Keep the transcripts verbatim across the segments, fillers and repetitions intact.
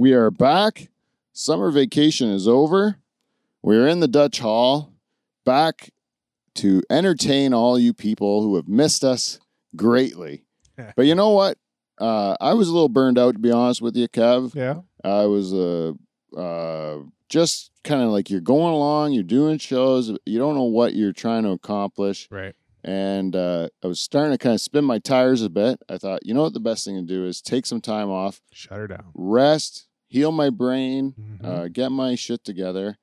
We are back. Summer vacation is over. We are in the Dutch Hall, back to entertain all you people who have missed us greatly. But you know what? Uh, I was a little burned out, to be honest with you, Kev. Yeah. I was uh, uh, just kind of like you're going along, you're doing shows, you don't know what you're trying to accomplish. Right. And uh, I was starting to kind of spin my tires a bit. I thought, you know what the best thing to do is take some time off. Shut her down. Rest, heal my brain, mm-hmm. uh, get my shit together.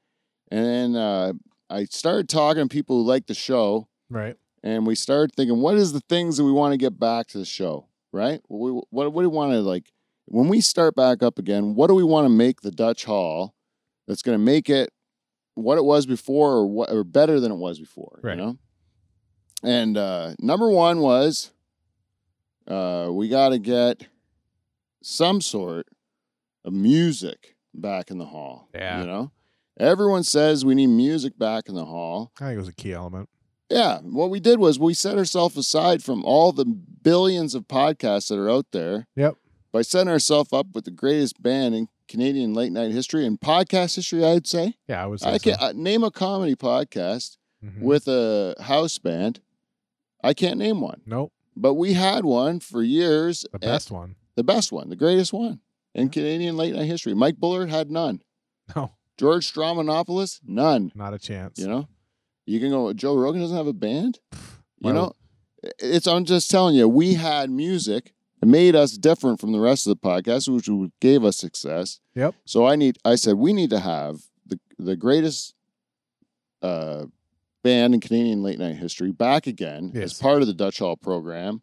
And then uh, I started talking to people who like the show. Right. And we started thinking, what is the things that we want to get back to the show? Right? We, what, what do we want to, like, when we start back up again, what do we want to make the Dutch Hall that's going to make it what it was before or what or better than it was before? Right. You know? And uh, number one was uh, we got to get some sort of music back in the hall. Yeah. You know? Everyone says we need music back in the hall. I think it was a key element. Yeah. What we did was we set ourselves aside from all the billions of podcasts that are out there. Yep. By setting ourselves up with the greatest band in Canadian late night history and podcast history, I'd say. Yeah, I would say I can't, so. I, name a comedy podcast mm-hmm. with a house band. I can't name one. Nope. But we had one for years. The best one. The best one. The greatest one in yeah. Canadian late night history. Mike Bullard had none. No. George Stromanopoulos, none. Not a chance. You know? You can go, Joe Rogan doesn't have a band? Well, you know, it's, I'm just telling you, we had music that made us different from the rest of the podcast, which gave us success. Yep. So I need, I said, we need to have the, the greatest uh, band in Canadian late night history back again yes. as part of the Dutch Hall program.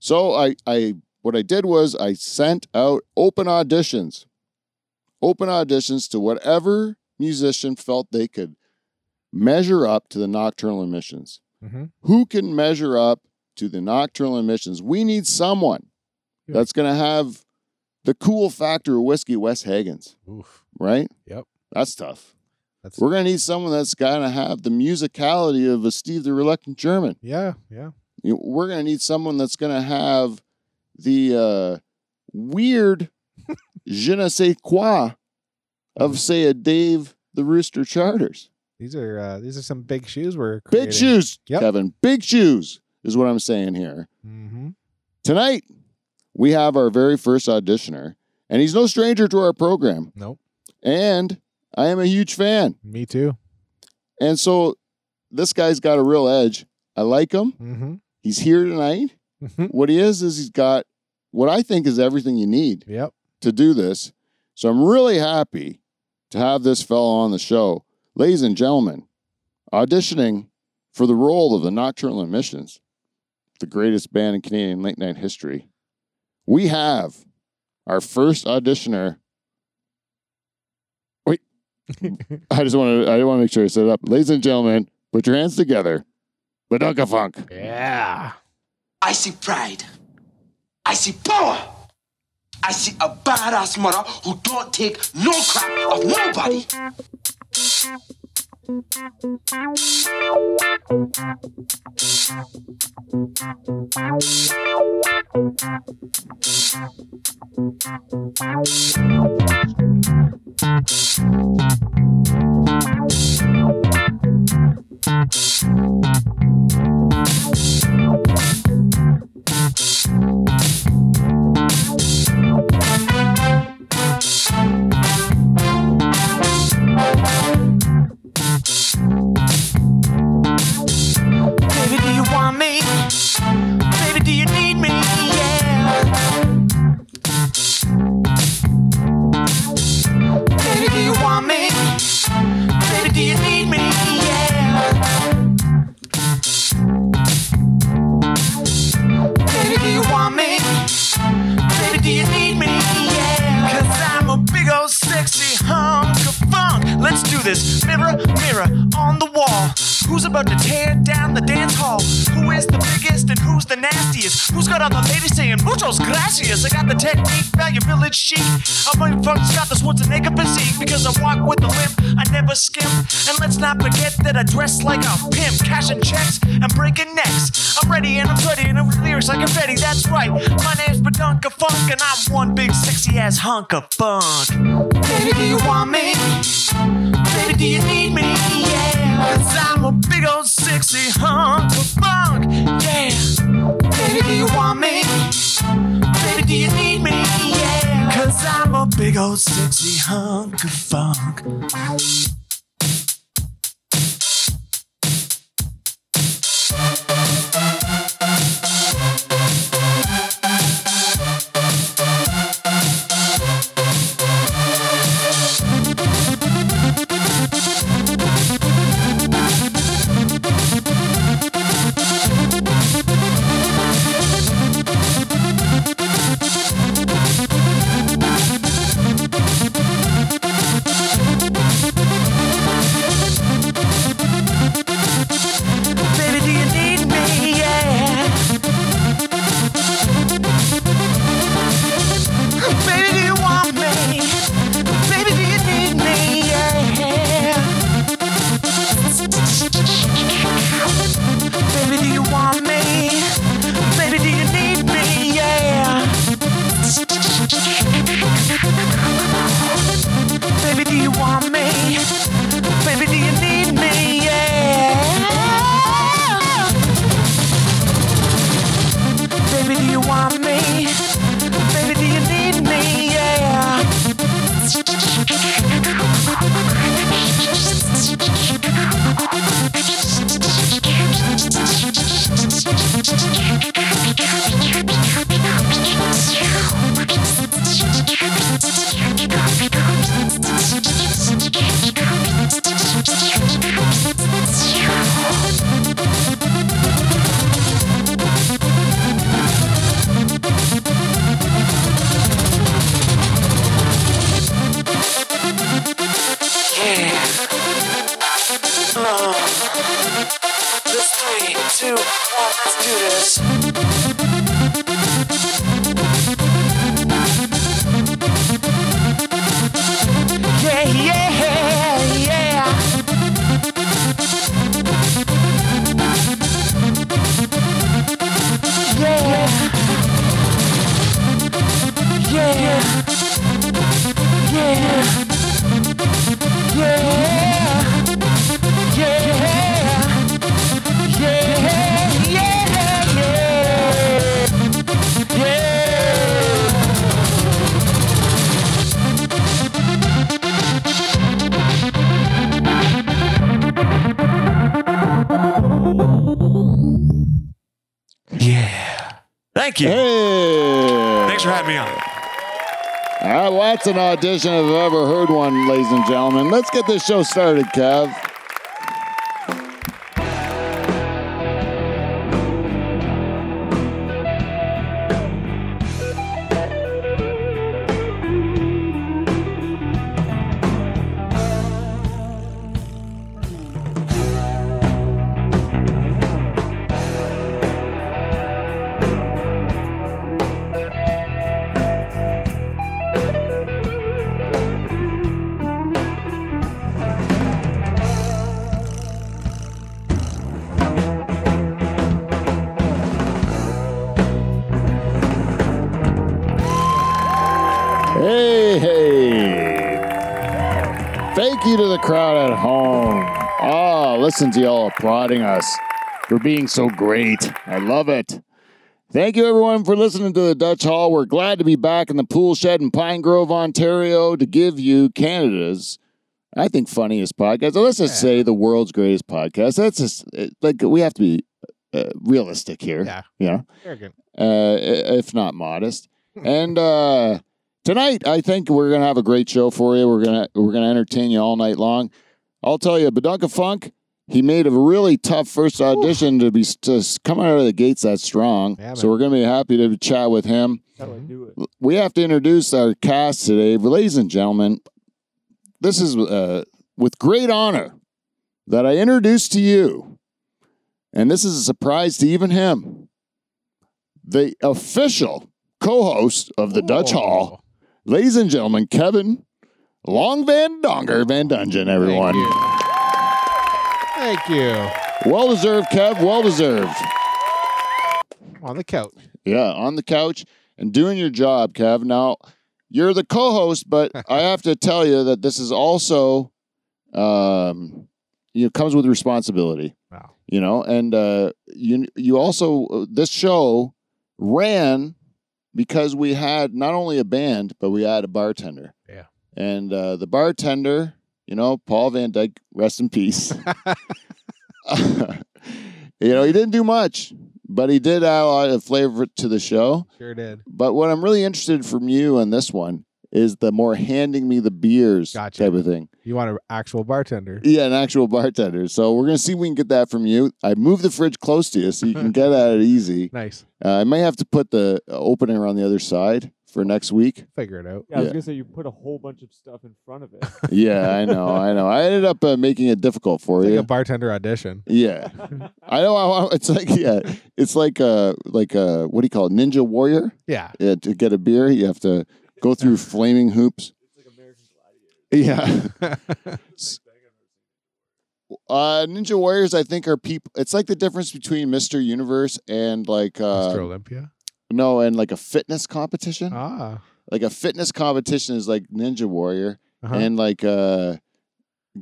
So I, I, what I did was I sent out open auditions, open auditions to whatever musician felt they could measure up to the nocturnal emissions. Mm-hmm. Who can measure up to the nocturnal emissions? We need someone yeah. that's going to have the cool factor of Whiskey Wes Haggins. Oof. Right? Yep. That's tough. That's We're going to need someone that's going to have the musicality of a Steve the Reluctant German. Yeah, yeah. We're going to need someone that's going to have the uh, weird je ne sais quoi of, say, a Dave the Rooster Charters. These are uh, these are some big shoes we're creating. Big shoes, yep. Kevin. Big shoes is what I'm saying here. Mm-hmm. Tonight, we have our very first auditioner, and he's no stranger to our program. Nope. And I am a huge fan. Me too. And so this guy's got a real edge. I like him. Mm-hmm. He's here tonight. Mm-hmm. What he is is he's got what I think is everything you need yep. to do this. So I'm really happy to have this fellow on the show. Ladies and gentlemen, auditioning for the role of the Nocturnal Emissions, the greatest band in Canadian late night history, we have our first auditioner. Wait, I just want to—I want to make sure I set it up. Ladies and gentlemen, put your hands together. Badunka Funk. Yeah. I see pride. I see power. I see a badass mother who don't take no crap of nobody. the nastiest? Who's got all the ladies saying muchos gracias? I got the technique, value village chic. I'm running from Scott, this one's a nigga physique. Because I walk with a limp, I never skimp. And let's not forget that I dress like a pimp. Cashing checks and breaking necks. I'm ready and I'm ready and I'm with lyrics like I'm ready. That's right, my name's Badunka Funk. And I'm one big sexy ass hunk of funk. Baby, do you want me? Baby, do you need me? Yeah, cause I'm a big old sexy hunk of funk. Yeah, baby, do you want me? Baby, do you need me? Yeah, cause I'm a big old sexy hunk of funk. Thank you. Hey. Thanks for having me on. All right, well, that's an audition if I've ever heard one, ladies and gentlemen. Let's get this show started, Kev. To the crowd at home. Oh, listen to y'all applauding us for being so great. I love it. Thank you, everyone, for listening to the Dutch Hall. We're glad to be back in the pool shed in Pine Grove, Ontario, to give you Canada's, I think, funniest podcast. Let's just yeah. say the world's greatest podcast. That's just, like, we have to be uh, realistic here. Yeah. Yeah. Very good. Uh, if not modest. and, uh, Tonight, I think we're gonna have a great show for you. We're gonna we're gonna entertain you all night long. I'll tell you, Badunka Funk, he made a really tough first audition Ooh. to be to come out of the gates that strong. Yeah, so we're gonna be happy to chat with him. Do it. We have to introduce our cast today, but ladies and gentlemen. This is uh, with great honor that I introduce to you, and this is a surprise to even him. the official co-host of the Ooh. Dutch Hall, ladies and gentlemen, Kevin Long Van Donger Van Dungeon, everyone. Thank you. Thank you. Well-deserved, Kev. Well-deserved. On the couch. Yeah, on the couch and doing your job, Kev. Now, you're the co-host, but I have to tell you that this is also, um, you know, comes with responsibility. Wow. You know, and uh, you you also, uh, this show ran because we had not only a band, but we had a bartender. Yeah. And uh, the bartender, you know, Paul Van Dyke, rest in peace. You know, he didn't do much, but he did add a lot of flavor to the show. Sure did. But what I'm really interested from you on this one is the more handing me the beers gotcha. Type of thing. You want an actual bartender. Yeah, an actual bartender. So we're going to see if we can get that from you. I moved the fridge close to you so you can get at it easy. Nice. Uh, I may have to put the opener on the other side for next week. Figure it out. Yeah, I was yeah. going to say you put a whole bunch of stuff in front of it. Yeah, I know. I know. I ended up uh, making it difficult for it's you. Like a bartender audition. Yeah. I know. I, it's like, yeah, it's like a, like a, what do you call it? Ninja Warrior? Yeah. Yeah. To get a beer, you have to go through flaming hoops. It's like American Gladiators. Yeah. uh, Ninja Warriors, I think, are people. It's like the difference between Mister Universe and like. Uh, Mister Olympia? No, and like a fitness competition. Ah. Like a fitness competition is like Ninja Warrior. Uh-huh. And like uh,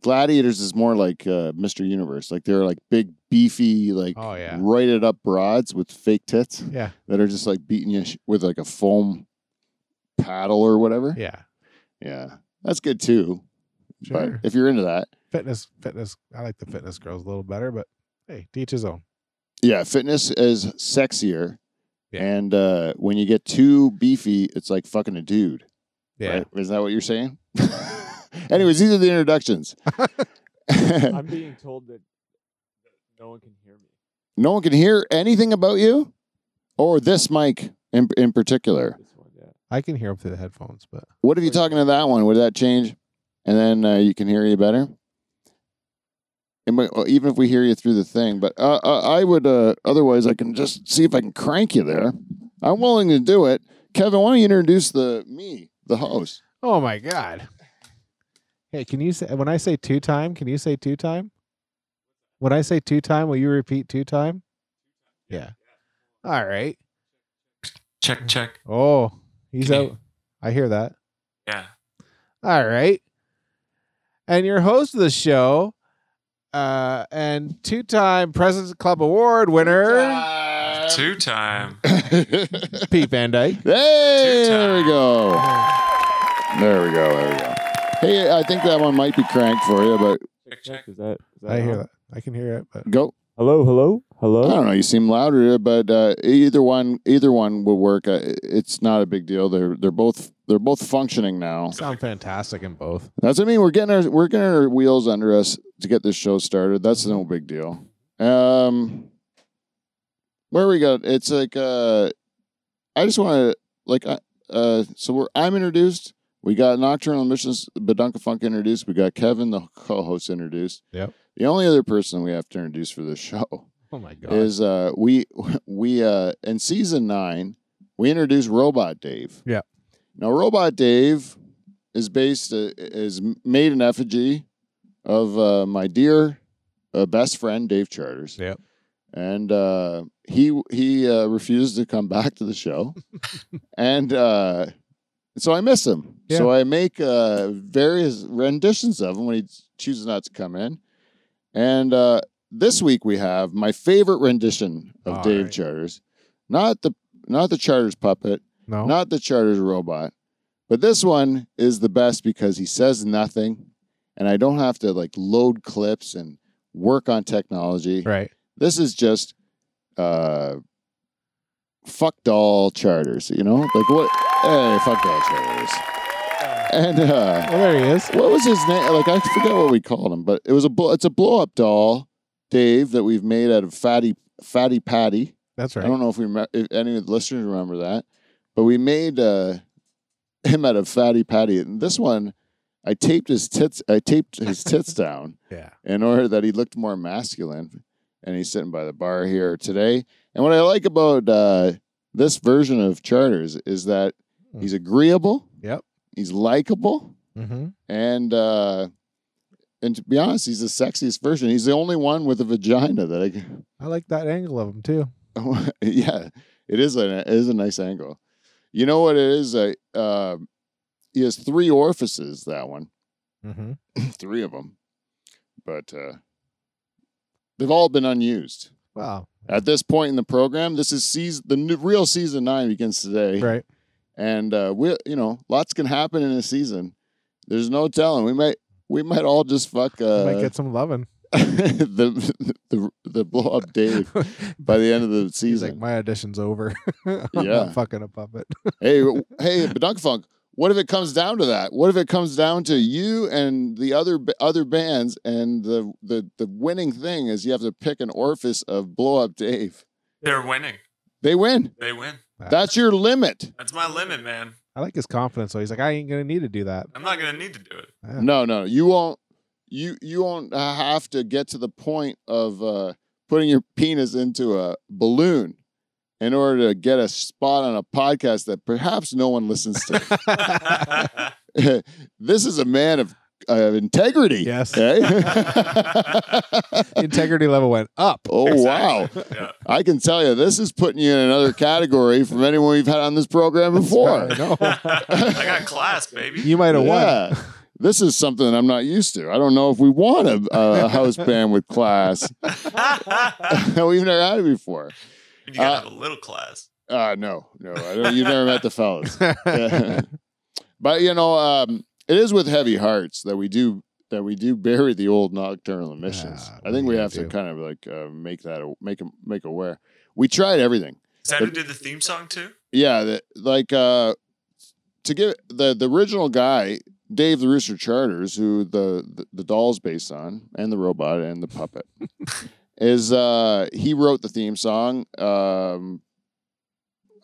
Gladiators is more like uh, Mister Universe. Like they're like big, beefy, like oh, yeah. roided up broads with fake tits. Yeah. That are just like beating you sh- with like a foam paddle or whatever. Yeah. Yeah. That's good too. Sure. But if you're into that. Fitness, fitness. I like the fitness girls a little better, but hey, to each his own. Yeah. Fitness is sexier. Yeah. And uh, when you get too beefy, it's like fucking a dude. Yeah. Right? Is that what you're saying? Anyways, these are the introductions. I'm being told that no one can hear me. No one can hear anything about you? Or this mic in in particular? I can hear him through the headphones, but what if you're talking to that one? Would that change? And then uh, you can hear you better. And even if we hear you through the thing, but uh, uh, I would. Uh, otherwise, I can just see if I can crank you there. I'm willing to do it, Kevin. Why don't you introduce the me, the host? Oh my God! Hey, can you say when I say two time? Can you say two time? When I say two time, will you repeat two time? Yeah. All right. Check check. Oh. He's okay. Out. I hear that. Yeah. All right. And your host of the show, uh, and two-time President's Club Award winner. Two-time. Pete Van Dyke. Hey, there we go. There we go. There we go. Hey, I think that one might be cranked for you, but check, check. Is that, is that I on? Hear that. I can hear it. But go. Hello, hello, hello. I don't know. You seem louder, but uh, either one, either one will work. Uh, it's not a big deal. They're they're both they're both functioning now. Sound fantastic in both. That's what I mean. We're getting our we're getting our wheels under us to get this show started. That's no big deal. Um, where we go? It's like uh, I just want to like uh, so we're I'm introduced. We got Nocturnal Emissions, Badunka Funk introduced. We got Kevin, the co-host, introduced. Yep. The only other person we have to introduce for this show oh my God. is uh, we we uh, in season nine, we introduced Robot Dave. Yeah. Now, Robot Dave is based, uh, is made an effigy of uh, my dear uh, best friend, Dave Charters. Yeah. And uh, he, he uh, refused to come back to the show. and uh, so I miss him. Yeah. So I make uh, various renditions of him when he chooses not to come in. And uh, this week we have my favorite rendition of All Dave right. Charters, not the not the Charters puppet, no. not the Charters robot, but this one is the best because he says nothing, and I don't have to like load clips and work on technology. Right. This is just uh, fucked all Charters, you know, like what? Hey, fucked all Charters. And uh, well, there he is. What was his name? Like I forget what we called him, but it was a bl- it's a blow up doll, Dave, that we've made out of fatty fatty patty. That's right. I don't know if we rem- if any of the listeners remember that, but we made uh, him out of fatty patty. And this one, I taped his tits. I taped his tits down. Yeah. In order that he looked more masculine, and he's sitting by the bar here today. And what I like about uh, this version of Charters is that he's agreeable. Yep. He's likable. Mm-hmm. And uh, and to be honest, he's the sexiest version. He's the only one with a vagina that I can... I like that angle of him too. Yeah, it is a it is a nice angle. You know what it is? Uh, uh, he has three orifices. That one, mm-hmm. Three of them, but uh, they've all been unused. Wow! At this point in the program, this is season the new, real season nine begins today, right? And uh, we, you know, lots can happen in a season. There's no telling. We might we might all just fuck. Uh, we might get some loving. the, the the the blow up Dave by the end of the season. He's like, my audition's over. I'm yeah, not fucking a puppet. hey, hey, Badunk Funk. What if it comes down to that? What if it comes down to you and the other other bands, and the the the winning thing is you have to pick an orifice of blow up Dave. They're winning. They win. They win. That's, That's your limit. That's my limit, man. I like his confidence. So he's like, I ain't gonna need to do that. I'm not gonna need to do it. Yeah. No, no, you won't. You you won't have to get to the point of uh, putting your penis into a balloon in order to get a spot on a podcast that perhaps no one listens to. This is a man of uh, integrity. Yes. Eh? Integrity level went up. Oh, exactly. Wow. Yeah. I can tell you, this is putting you in another category from anyone we've had on this program before. Right, no. I got class, baby. You might have yeah. won. This is something that I'm not used to. I don't know if we want a, a house band with class. We've never had it before. You gotta uh, have a little class. Uh, no, no. I don't, you've never met the fellas. But, you know, um, it is with heavy hearts that we do that we do bury the old nocturnal emissions. Yeah, I think we have do. to kind of like uh, make that, make them, make aware. We tried everything. Is that who did the theme song too? Yeah. The, like uh, to give the, the original guy, Dave the Rooster Charters, who the, the, the doll's based on, and the robot and the puppet, is uh, he wrote the theme song. Um,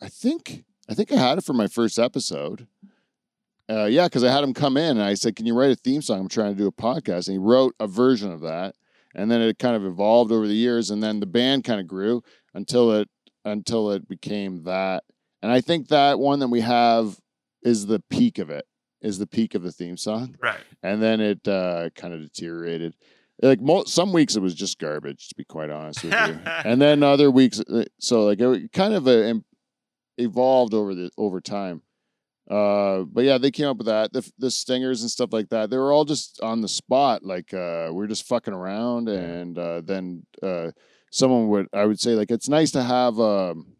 I think I think I had it for my first episode. Uh, yeah, because I had him come in and I said, "Can you write a theme song? I'm trying to do a podcast." And he wrote a version of that, and then it kind of evolved over the years, and then the band kind of grew until it until it became that. And I think that one that we have is the peak of it. Is the peak of the theme song. Right. And then it uh, kind of deteriorated. Like mo- some weeks it was just garbage, to be quite honest with you. And then other weeks, so like it kind of uh, evolved over the over time. Uh, but yeah, they came up with that. The, the stingers and stuff like that. They were all just on the spot. Like uh, we were just fucking around. And uh, then uh, someone would, I would say like, it's nice to have, um,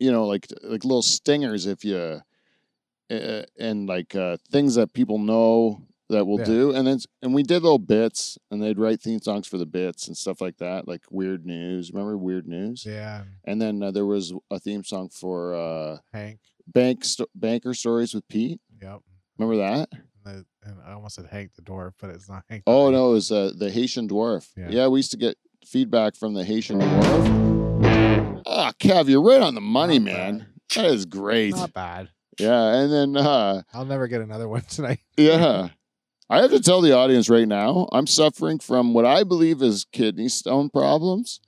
you know, like, like little stingers if you, Uh, and like uh, things that people know that we'll yeah. do, and then and we did little bits, and they'd write theme songs for the bits and stuff like that, like Weird News. Remember Weird News? Yeah. And then uh, there was a theme song for uh, Hank Bank sto- Banker Stories with Pete. Yep. Remember that? The, and I almost said Hank the Dwarf, but it's not Hank. Oh Hank. No, it was uh, the Haitian Dwarf. Yeah. yeah, we used to get feedback from the Haitian Dwarf. Ah, oh, Kev, you're right on the money, not man. Bad. That is great. Not bad. Yeah, and then uh, I'll never get another one tonight. Yeah, I have to tell the audience right now, I'm suffering from what I believe is kidney stone problems,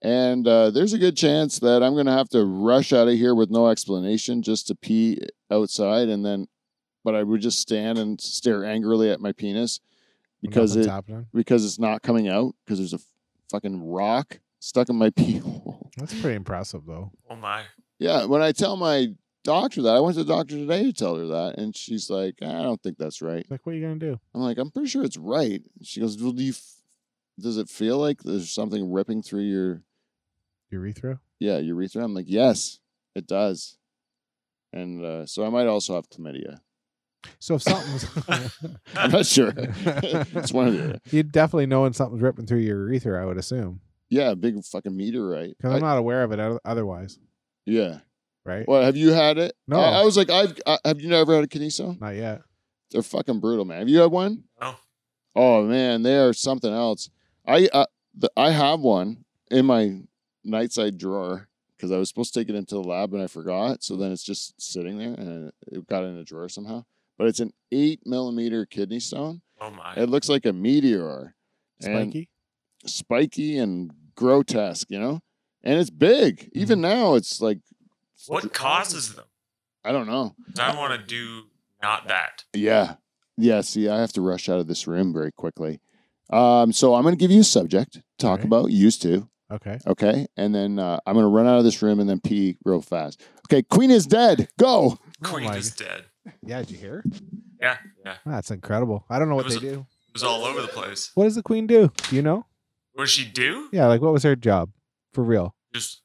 and uh, there's a good chance that I'm going to have to rush out of here with no explanation just to pee outside, and then, but I would just stand and stare angrily at my penis because it happening. because it's not coming out because there's a fucking rock stuck in my pee hole. That's pretty impressive, though. Oh my! Yeah, when I tell my doctor that I went to the doctor today to tell her that, and she's like, I don't think that's right. Like, what are you gonna do? I'm like, I'm pretty sure it's right. She goes, well, do you f- does it feel like there's something ripping through your urethra? Yeah, urethra. I'm like, yes, it does. And uh, so I might also have chlamydia. So if something was I'm not sure. It's one of the you'd definitely know when something's ripping through your urethra, I would assume. Yeah, a big fucking meteorite. Because I'm not aware of it otherwise. Yeah. Right. Well, have you had it? No. I, I was like, I've. I, have you never had a kidney stone? Not yet. They're fucking brutal, man. Have you had one? No. Oh man, they are something else. I uh, the, I have one in my nightside drawer because I was supposed to take it into the lab and I forgot. So then it's just sitting there and it got in a drawer somehow. But it's an eight millimeter kidney stone. Oh my! It looks like a meteor. Spiky. And spiky and grotesque, you know. And it's big. Mm-hmm. Even now, it's like What causes them? I don't know. I want to do not that. Yeah. Yeah. See, I have to rush out of this room very quickly. Um, so I'm going to give you a subject, talk okay. about used to. Okay. Okay. And then uh, I'm going to run out of this room and then pee real fast. Okay. Queen is dead. Go. Queen oh is dead. Yeah. Did you hear? Yeah. Yeah. Oh, that's incredible. I don't know what they a, do. It was all over the place. What does the queen do? Do you know? What does she do? Yeah. Like, what was her job? For real. Just,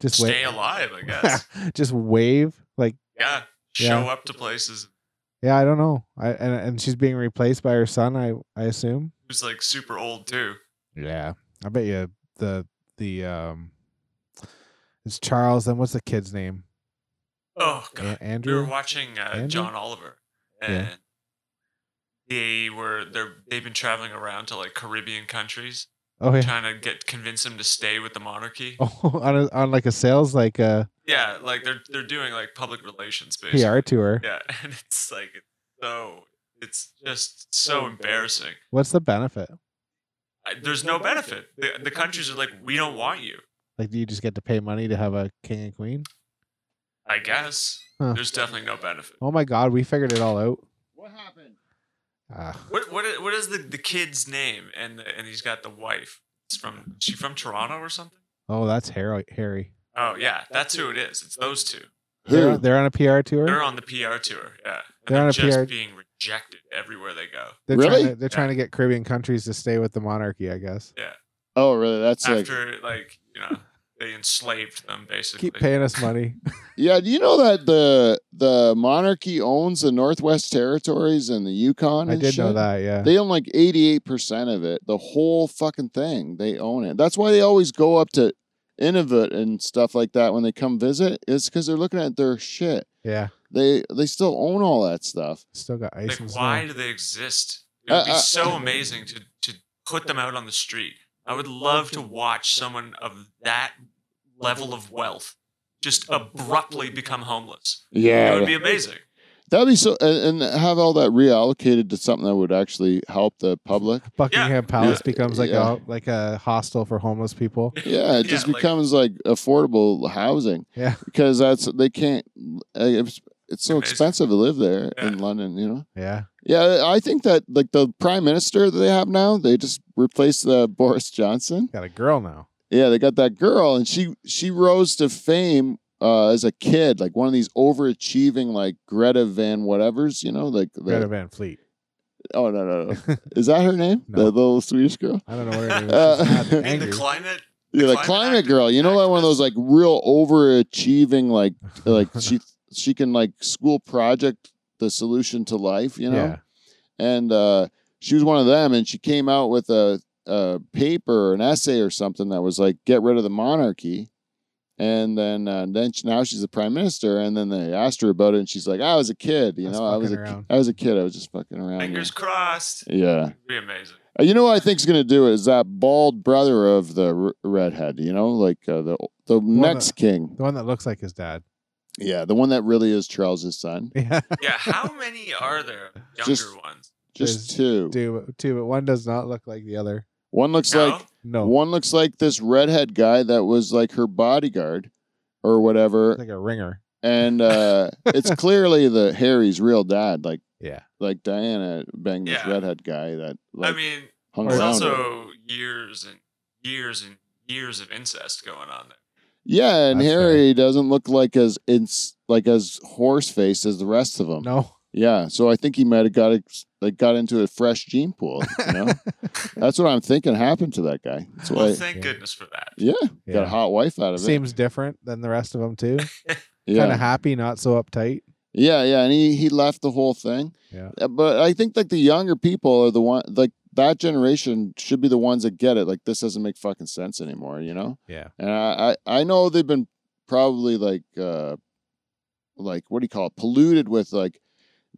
just stay wave. alive, I guess. Just wave. Like, yeah. Show yeah. up to places. Yeah. I don't know. I and, and she's being replaced by her son, I, I assume. Who's like super old, too. Yeah. I bet you. The the um, it's Charles. And what's the kid's name? Oh God, A- Andrew. We were watching uh, John Oliver, and yeah. they were they they've been traveling around to like Caribbean countries. Oh yeah, trying to get convince him to stay with the monarchy. Oh, on a, on like a sales like uh yeah, like they're they're doing like public relations basically. P R tour. Yeah, and it's like it's so it's just so embarrassing. What's the benefit? There's no benefit. The, the countries are like, we don't want you. Like, do you just get to pay money to have a king and queen? I guess. Huh. There's definitely no benefit. Oh my God, we figured it all out. What happened? Uh, what what what is the, the kid's name? And and he's got the wife. It's from is she from Toronto or something? Oh, that's Harry. Harry. Oh yeah, that's who it is. It's those two. They're, they're on a P R tour? They're on the P R tour, yeah. And they're, they're just P R... being rejected everywhere they go. They're really? Trying to, they're yeah. trying to get Caribbean countries to stay with the monarchy, I guess. Yeah. Oh, really? That's After, like, like you know, they enslaved them, basically. Keep paying us money. Yeah, do you know that the the monarchy owns the Northwest Territories and the Yukon and I did shit? know that, yeah. They own like eighty-eight percent of it. The whole fucking thing. They own it. That's why they always go up to... Innovate and stuff like that when they come visit is because they're looking at their shit. Yeah, they they still own all that stuff. Still got ice. Like, and why do they exist? It would uh, be uh, so uh, amazing to to put them out on the street. I would love to watch someone of that level of wealth just abruptly become homeless. Yeah, it would be amazing. That'd be so, and, and have all that reallocated to something that would actually help the public. Buckingham yeah. Palace yeah. becomes like yeah. a like a hostel for homeless people. Yeah, it yeah, just like, becomes like affordable housing. Yeah, because that's they can't. It's, it's so amazing. Expensive to live there yeah. in London, you know. Yeah, yeah. I think that like the prime minister that they have now, they just replaced uh, Boris Johnson. Got a girl now. Yeah, they got that girl, and she she rose to fame. Uh, as a kid, like one of these overachieving, like Greta Van whatevers, you know, like the, Greta Van Fleet. Oh no, no, no! Is that her name? No. The little Swedish girl. I don't know what her name is. Uh, and the climate. Yeah, the climate, climate girl. You know, like one of those like real overachieving, like like she she can like school project the solution to life, you know. Yeah. And uh, she was one of them, and she came out with a a paper, or an essay, or something that was like, "Get rid of the monarchy." And then, uh, then she, now she's the prime minister. And then they asked her about it, and she's like, "I was a kid, you know. I was a, I was a kid. I was just fucking around." Fingers crossed. Yeah, it'd be amazing. Uh, you know what I think's gonna do it is that bald brother of the r- redhead. You know, like uh, the the, the next that, king, the one that looks like his dad. Yeah, the one that really is Charles's son. Yeah. Yeah. How many are there? Younger just, ones. Just two. Two. Two. But one does not look like the other. One looks no? like no. One looks like this redhead guy that was like her bodyguard, or whatever, like a ringer. And uh, it's clearly the Harry's real dad. Like yeah, like Diana banged yeah. this redhead guy that. Like, I mean, there's also her. years and years and years of incest going on there. Yeah, and That's Harry fair. doesn't look like as ins- like as horse faced as the rest of them. No. Yeah, so I think he might have got a, like got into a fresh gene pool. You know, that's what I'm thinking happened to that guy. That's well, why, thank yeah. goodness for that. Yeah, yeah, got a hot wife out of Seems it. Seems different than the rest of them too. yeah. Kind of happy, not so uptight. Yeah, yeah, and he, he left the whole thing. Yeah, but I think like the younger people are the one like that generation should be the ones that get it. Like this doesn't make fucking sense anymore. You know. Yeah, and I I, I know they've been probably like uh, like what do you call it? Polluted with like.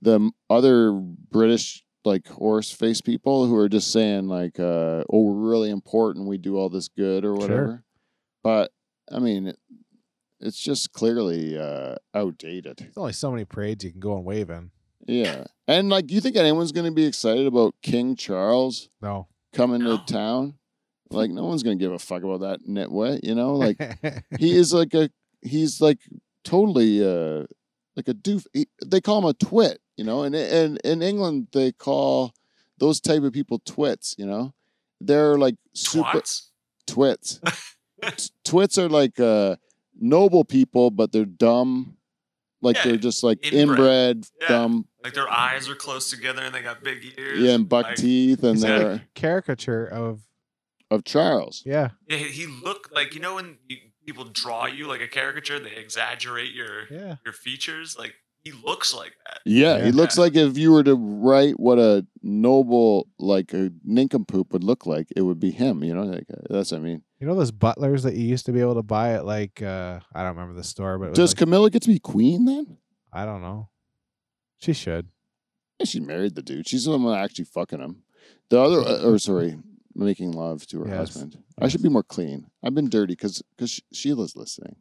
The other British like horse face people who are just saying like, uh, "Oh, we're really important. We do all this good or whatever." Sure. But I mean, it, it's just clearly uh, outdated. There's only so many parades you can go and wave in. Yeah, and like, do you think anyone's going to be excited about King Charles? No, coming no. to town. Like, no one's going to give a fuck about that nitwit. You know, like he is like a he's like totally uh, like a doof. They call him a twit, you know. And and in England, they call those type of people twits, you know. They're like super Twats? twits. Twits are like uh, noble people, but they're dumb. Like yeah, they're just like inbred, inbred yeah. dumb. Like their eyes are close together and they got big ears. Yeah, and buck like, teeth, and they're a caricature of of Charles. Yeah, yeah. He looked like, you know, when people draw you like a caricature, they exaggerate your yeah. your features. Like he looks like that. Yeah, yeah, he looks like if you were to write what a noble, like a nincompoop would look like, it would be him. You know, like, that's what I mean. You know those butlers that you used to be able to buy at like uh, I don't remember the store, but it was does like, Camilla get to be queen then? I don't know. She should. Yeah, she married the dude. She's the one actually fucking him. The other, uh, or sorry, making love to her yes. husband. Yes. I should be more clean. I've been dirty because because Sheila's listening.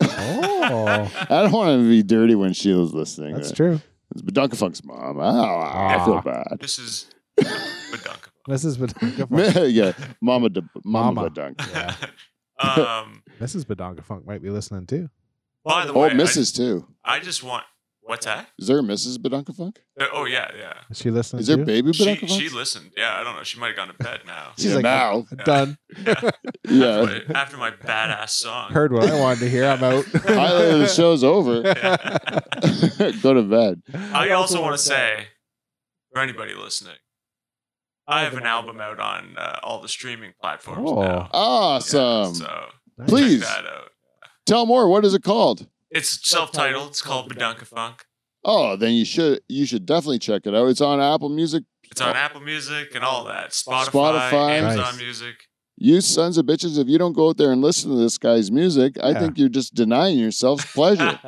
Oh, I don't want to be dirty when Sheila's listening. That's right. True. It's Badunkafunk's mom. Oh, I feel bad. This is. Badunk. This is Badunk. Yeah, Mama, de, Mama, Mama Badunk. Yeah. um, Missus Badonkafunk might be listening too. By the oh, way, Missus I, too. I just want. What's that? Is there a Missus Badonkafunk? Uh, oh yeah, yeah. Is she listening? Is there to baby Badonkafunk? She, she listened. Yeah, I don't know. She might have gone to bed now. She's yeah, like now yeah. done. Yeah. yeah. After, my, after my badass song. Heard what I wanted to hear. I'm out. Either the show's over. Yeah. Go to bed. I, I also, also want to say, for anybody listening, I have an album out on uh, all the streaming platforms oh, now. Awesome. Yeah, so nice. Please check that out. Tell more. What is it called? It's self-titled. It's called Badonkafunk. Oh, then you should you should definitely check it out. It's on Apple Music. It's on Apple Music and all that. Spotify, Spotify. Amazon nice. Music. You sons of bitches, if you don't go out there and listen to this guy's music, I yeah. think you're just denying yourselves pleasure.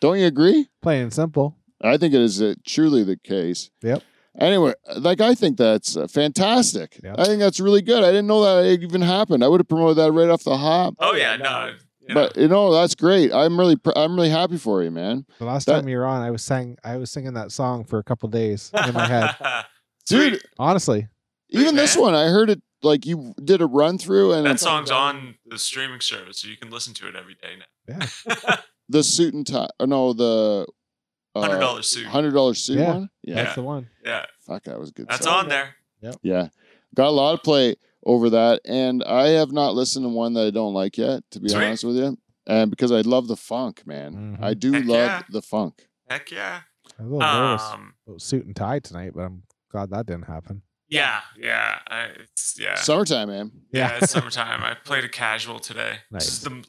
Don't you agree? Plain and simple. I think it is uh, truly the case. Yep. Anyway, like I think that's uh, fantastic. Yep. I think that's really good. I didn't know that even happened. I would have promoted that right off the hop. Oh yeah, no. You know. But you know, that's great. I'm really, pr- I'm really happy for you, man. The last that- time you were on, I was sang, I was singing that song for a couple of days in my head, dude. Honestly, even hey, this one, I heard it. Like you did a run through, and that song's on the streaming service, so you can listen to it every day now. Yeah. The suit and tie, no, the uh, hundred dollar suit, hundred dollar suit yeah. one. Yeah, that's yeah. the one. Yeah, fuck, that was a good. That's song. On there. Yep. Yeah, got a lot of play over that, and I have not listened to one that I don't like yet, to be Sweet. honest with you, and because I love the funk, man. Mm-hmm. I do Heck love yeah. the funk. Heck yeah. I was a little um, nervous suit and tie tonight, but I'm glad that didn't happen. Yeah, yeah, I, it's yeah. Summertime, man. Yeah, yeah, it's summertime. I played a casual today. Nice. This is the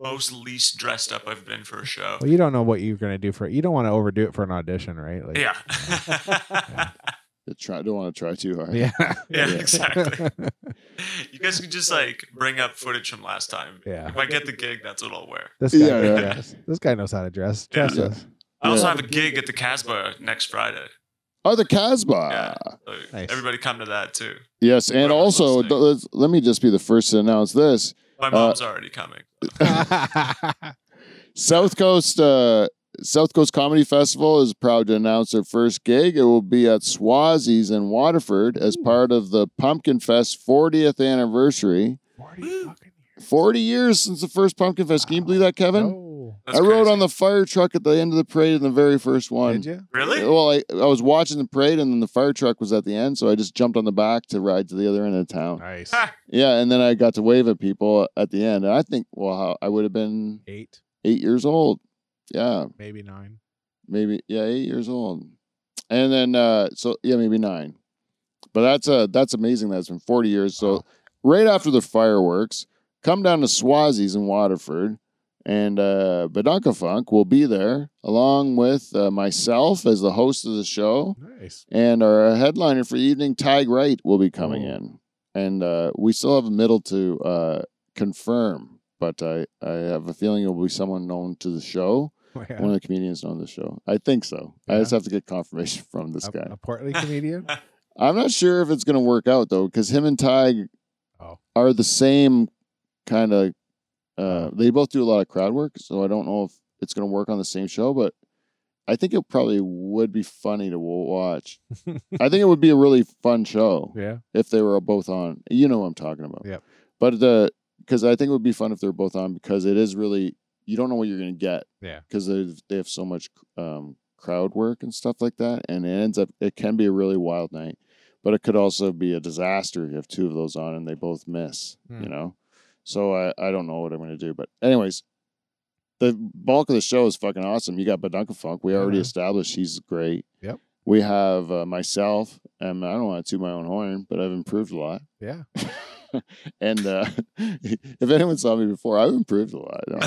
most least dressed up I've been for a show. Well, you don't know what you're gonna do for it. You don't want to overdo it for an audition, right? Like, yeah. yeah. You try, don't want to try too hard. Yeah, yeah, yeah. exactly. You guys can just like bring up footage from last time. Yeah. If I get the gig, that's what I'll wear. This guy, yeah, yeah. This guy knows how to dress. Dress yeah. us. I also yeah. have a gig at the Casbah next Friday. Oh, the Casbah. Yeah. So nice. Everybody come to that too. Yes, and Whatever also th- let me just be the first to announce this. My mom's uh, already coming. South Coast. Uh, South Coast Comedy Festival is proud to announce their first gig. It will be at Swazi's in Waterford as part of the Pumpkin Fest fortieth anniversary. forty, forty years since the first Pumpkin Fest. Can you believe that, Kevin? Oh, I rode crazy. on the fire truck at the end of the parade in the very first one. Did you? Really? Well, I, I was watching the parade and then the fire truck was at the end, so I just jumped on the back to ride to the other end of town. Nice. Ah. Yeah, and then I got to wave at people at the end. And I think, well, I would have been eight, eight years old. Yeah. Maybe nine. Maybe, yeah, eight years old. And then, uh, so, yeah, maybe nine. But that's uh, that's amazing. That's been forty years. So, wow. Right after the fireworks, come down to Swazi's in Waterford, and uh, Badonkafunk will be there, along with uh, myself as the host of the show. Nice. And our headliner for the evening, Ty Wright, will be coming oh. in. And uh, we still have a middle to uh, confirm, but I, I have a feeling it will be someone known to the show. Oh, yeah. One of the comedians on the show. I think so. Yeah. I just have to get confirmation from this a, guy. A Portland comedian? I'm not sure if it's going to work out, though, because him and Ty oh. are the same kind of... Uh, they both do a lot of crowd work, so I don't know if it's going to work on the same show, but I think it probably would be funny to watch. I think it would be a really fun show yeah. if they were both on. You know what I'm talking about. Yeah. But the because I think it would be fun if they were both on, because it is really... you don't know what you're going to get. Yeah. Because they they have so much um, crowd work and stuff like that, and it ends up it can be a really wild night, but it could also be a disaster. You have two of those on and they both miss. Mm. You know, so I I don't know what I'm going to do, but anyways. The bulk of the show is fucking awesome. You got Badunka Funk. We already mm-hmm. established he's great. Yep. We have uh, myself, and I don't want to toot my own horn, but I've improved a lot. Yeah. and uh, if anyone saw me before, I've improved a lot. For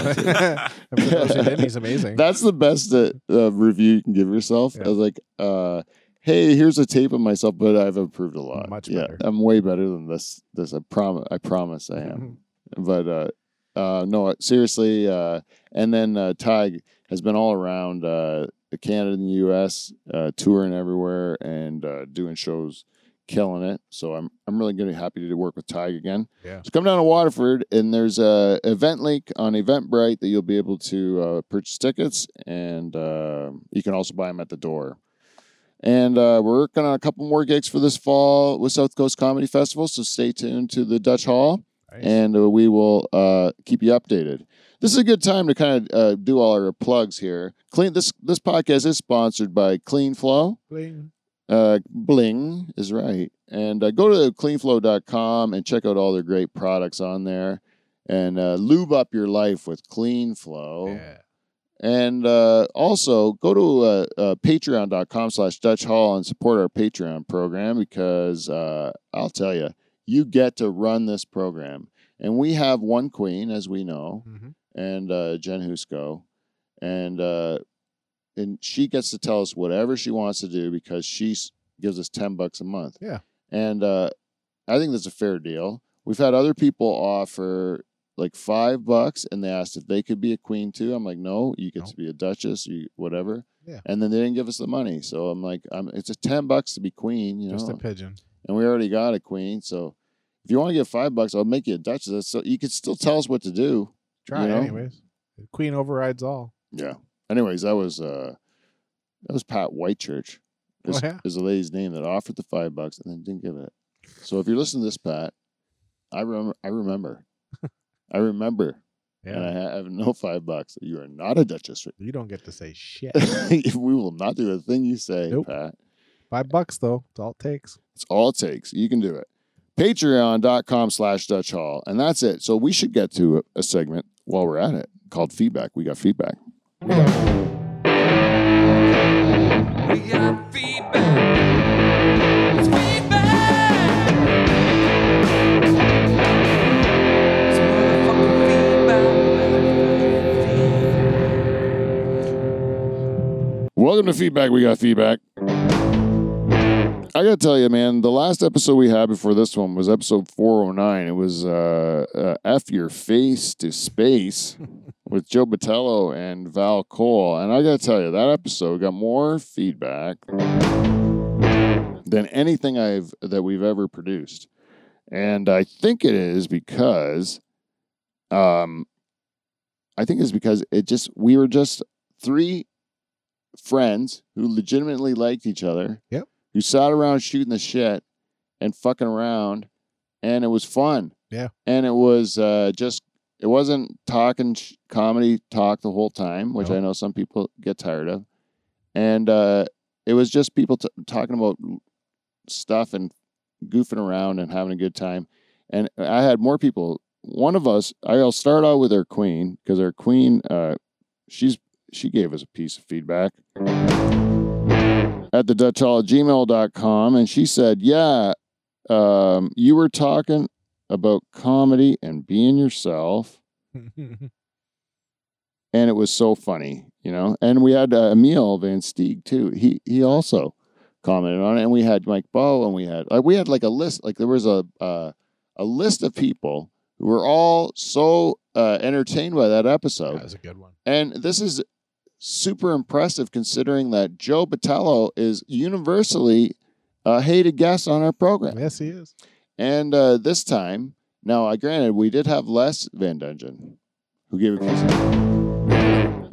those who didn't, he's amazing. That's the best uh, uh, review you can give yourself. Yeah. I was like, uh, hey, here's a tape of myself, but I've improved a lot. Much yeah, better. I'm way better than this. This I promise. I promise I am. Mm-hmm. But. Uh, Uh, no, seriously. Uh, and then uh, Tig has been all around uh, Canada and the U S, uh, touring everywhere and uh, doing shows, killing it. So I'm I'm really going to be happy to work with Tig again. Yeah. So come down to Waterford, and there's a event link on Eventbrite that you'll be able to uh, purchase tickets, and uh, you can also buy them at the door. And uh, we're working on a couple more gigs for this fall with South Coast Comedy Festival, so stay tuned to the Dutch Hall. And uh, we will uh, keep you updated. This is a good time to kind of uh, do all our plugs here. Clean this this podcast is sponsored by Clean Flow. Bling. Uh, bling is right. And uh, go to clean flow dot com and check out all their great products on there. And uh, lube up your life with Clean Flow. Yeah. And uh, also go to uh, uh, patreon dot com slash Dutch Hall and support our Patreon program because uh, I'll tell you, you get to run this program. And we have one queen, as we know, mm-hmm. and uh, Jen Husko. And uh, and she gets to tell us whatever she wants to do because she gives us ten bucks a month. Yeah. And uh, I think that's a fair deal. We've had other people offer like five bucks, and they asked if they could be a queen too. I'm like, no, you get no. to be a duchess, you whatever. Yeah. And then they didn't give us the money. So I'm like, I'm, it's a ten bucks to be queen. You Just know? a pigeon. And we already got a queen, so if you want to get five bucks, I'll make you a duchess. So you could still tell us what to do. Try you know? anyways. The queen overrides all. Yeah. Anyways, that was uh, that was Pat Whitechurch. Is, oh, yeah. is the lady's name that offered the five bucks and then didn't give it. So if you're listening to this, Pat, I remember. I remember. I remember. Yeah. And I have no five bucks. You are not a duchess. You don't get to say shit. We will not do a thing you say, nope. Pat. Five bucks, though. It's all it takes. It's all it takes. You can do it. Patreon dot com slash Dutch Hall. And that's it. So we should get to a, a segment while we're at it called Feedback. We got feedback. We got feedback. We got feedback. It's feedback. It's feedback. Welcome to Feedback. We got feedback. I got to tell you, man, the last episode we had before this one was episode four oh nine. It was uh, uh, F Your Face to Space with Joe Botello and Val Cole. And I got to tell you, that episode got more feedback than anything I've that we've ever produced. And I think it is because um, I think it's because it just we were just three friends who legitimately liked each other. Yep. You sat around shooting the shit and fucking around, and it was fun. Yeah. And it was uh, just, it wasn't talking sh- comedy talk the whole time, which no. I know some people get tired of. And uh, it was just people t- talking about stuff and goofing around and having a good time. And I had more people. One of us, I'll start out with our queen, because our queen, uh, she's she gave us a piece of feedback. At the Dutch Hall at gmail dot com, and she said, yeah, um, you were talking about comedy and being yourself, and it was so funny, you know. And we had uh, Emil Van Steeg too. He he also commented on it, and we had Mike Bowe, and we had like we had like a list, like there was a uh, a list of people who were all so uh, entertained by that episode. That was a good one, and this is. Super impressive considering that Joe Botello is universally a hated guest on our program. Yes, he is. And uh, this time, now, uh, granted, we did have Les Van Dungen, who gave a piece of...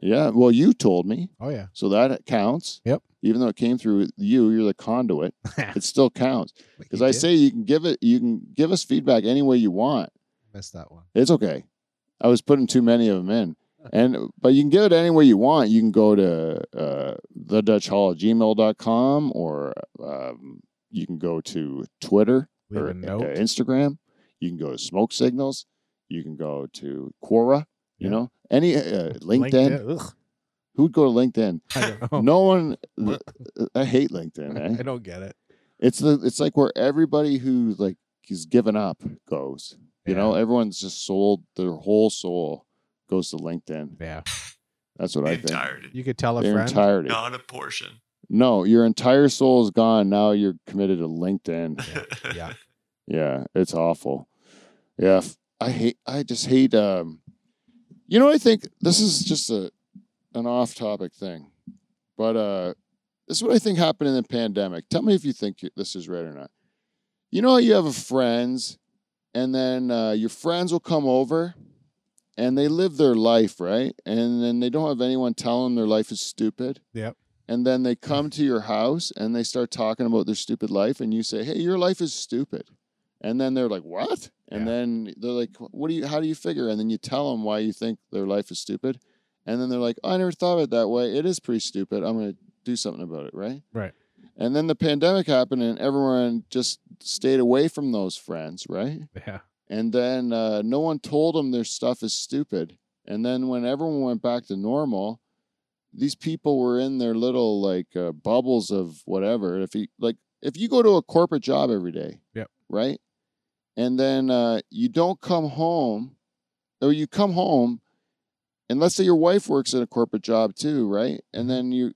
Yeah, well, you told me. Oh, yeah. So that counts. Yep. Even though it came through you, you're the conduit. It still counts. Because I did. say you can give it, you can give us feedback any way you want. Missed that one. It's okay. I was putting too many of them in. And but you can give it any way you want. You can go to uh, the dutch hall at gmail dot com, or um, you can go to Twitter or uh, Instagram. You can go to Smoke Signals. You can go to Quora. You yeah. know, any uh, LinkedIn. LinkedIn Who would go to LinkedIn? I don't know. No one. I hate LinkedIn. Eh? I don't get it. It's the. It's like where everybody who like is given up goes. You yeah. know, everyone's just sold their whole soul. Goes to LinkedIn. Yeah, that's what I think. Entirety. You could tell a friend. Entirety, not a portion. No, your entire soul is gone. Now you're committed to LinkedIn. Yeah, yeah, yeah, it's awful. Yeah, I hate. I just hate. Um, you know, I think this is just a an off-topic thing, but uh, this is what I think happened in the pandemic. Tell me if you think this is right or not. You know, you have friends, and then uh, your friends will come over. And they live their life, right? And then they don't have anyone tell them their life is stupid. Yep. And then they come to your house and they start talking about their stupid life. And you say, hey, your life is stupid. And then they're like, what? And yeah. then they're like, what do you, how do you figure? And then you tell them why you think their life is stupid. And then they're like, oh, I never thought of it that way. It is pretty stupid. I'm going to do something about it, right? Right. And then the pandemic happened and everyone just stayed away from those friends, right? Yeah. And then uh, no one told them their stuff is stupid. And then when everyone went back to normal, these people were in their little like uh, bubbles of whatever. If you like, if you go to a corporate job every day, yep. right? And then uh, you don't come home, or you come home, and let's say your wife works at a corporate job too, right? And then you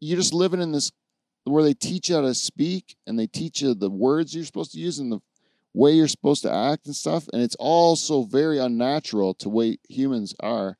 you're just living in this where they teach you how to speak and they teach you the words you're supposed to use and the way you're supposed to act and stuff, and it's all so very unnatural to way humans are.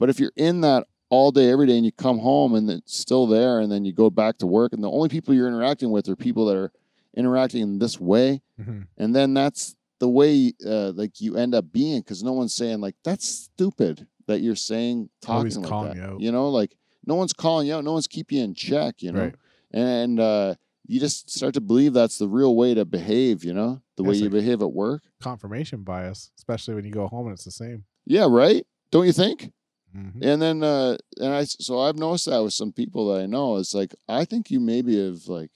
But if you're in that all day, every day, and you come home and it's still there, and then you go back to work, and the only people you're interacting with are people that are interacting in this way, mm-hmm. and then that's the way uh, like you end up being, because no one's saying like that's stupid that you're saying talking like calling that. You, you know, like no one's calling you out, no one's keeping you in check. You know, right. and uh, you just start to believe that's the real way to behave. You know. The way you behave at work. Confirmation bias, especially when you go home and it's the same. Yeah, right? Don't you think? Mm-hmm. And then, uh, and I, so I've noticed that with some people that I know. It's like, I think you maybe have, like,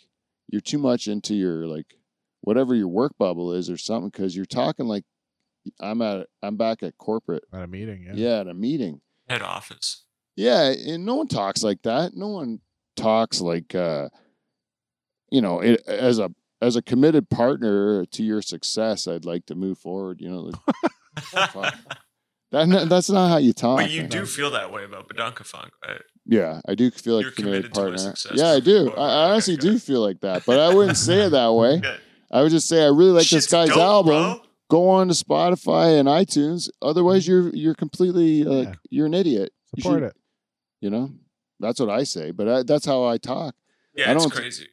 you're too much into your, like, whatever your work bubble is or something, because you're talking like, I'm at, I'm back at corporate. At a meeting, yeah. Yeah, at a meeting. Head office. Yeah, and no one talks like that. No one talks like, uh, you know, it, as a, As a committed partner to your success, I'd like to move forward. You know, like, that, that's not how you talk. But you do know. Feel that way about Badunkafunk, right? Yeah, I do feel like You're committed, committed partner. To a success. Yeah, I do. I, I honestly okay. do feel like that, but I wouldn't say it that way. Okay. I would just say I really like Shit's this guy's dope, album. Bro. Go on to Spotify and iTunes. Otherwise, you're you're completely like uh, yeah. you're an idiot. Support you should, it. You know, that's what I say. But I, that's how I talk. Yeah, I don't, it's crazy.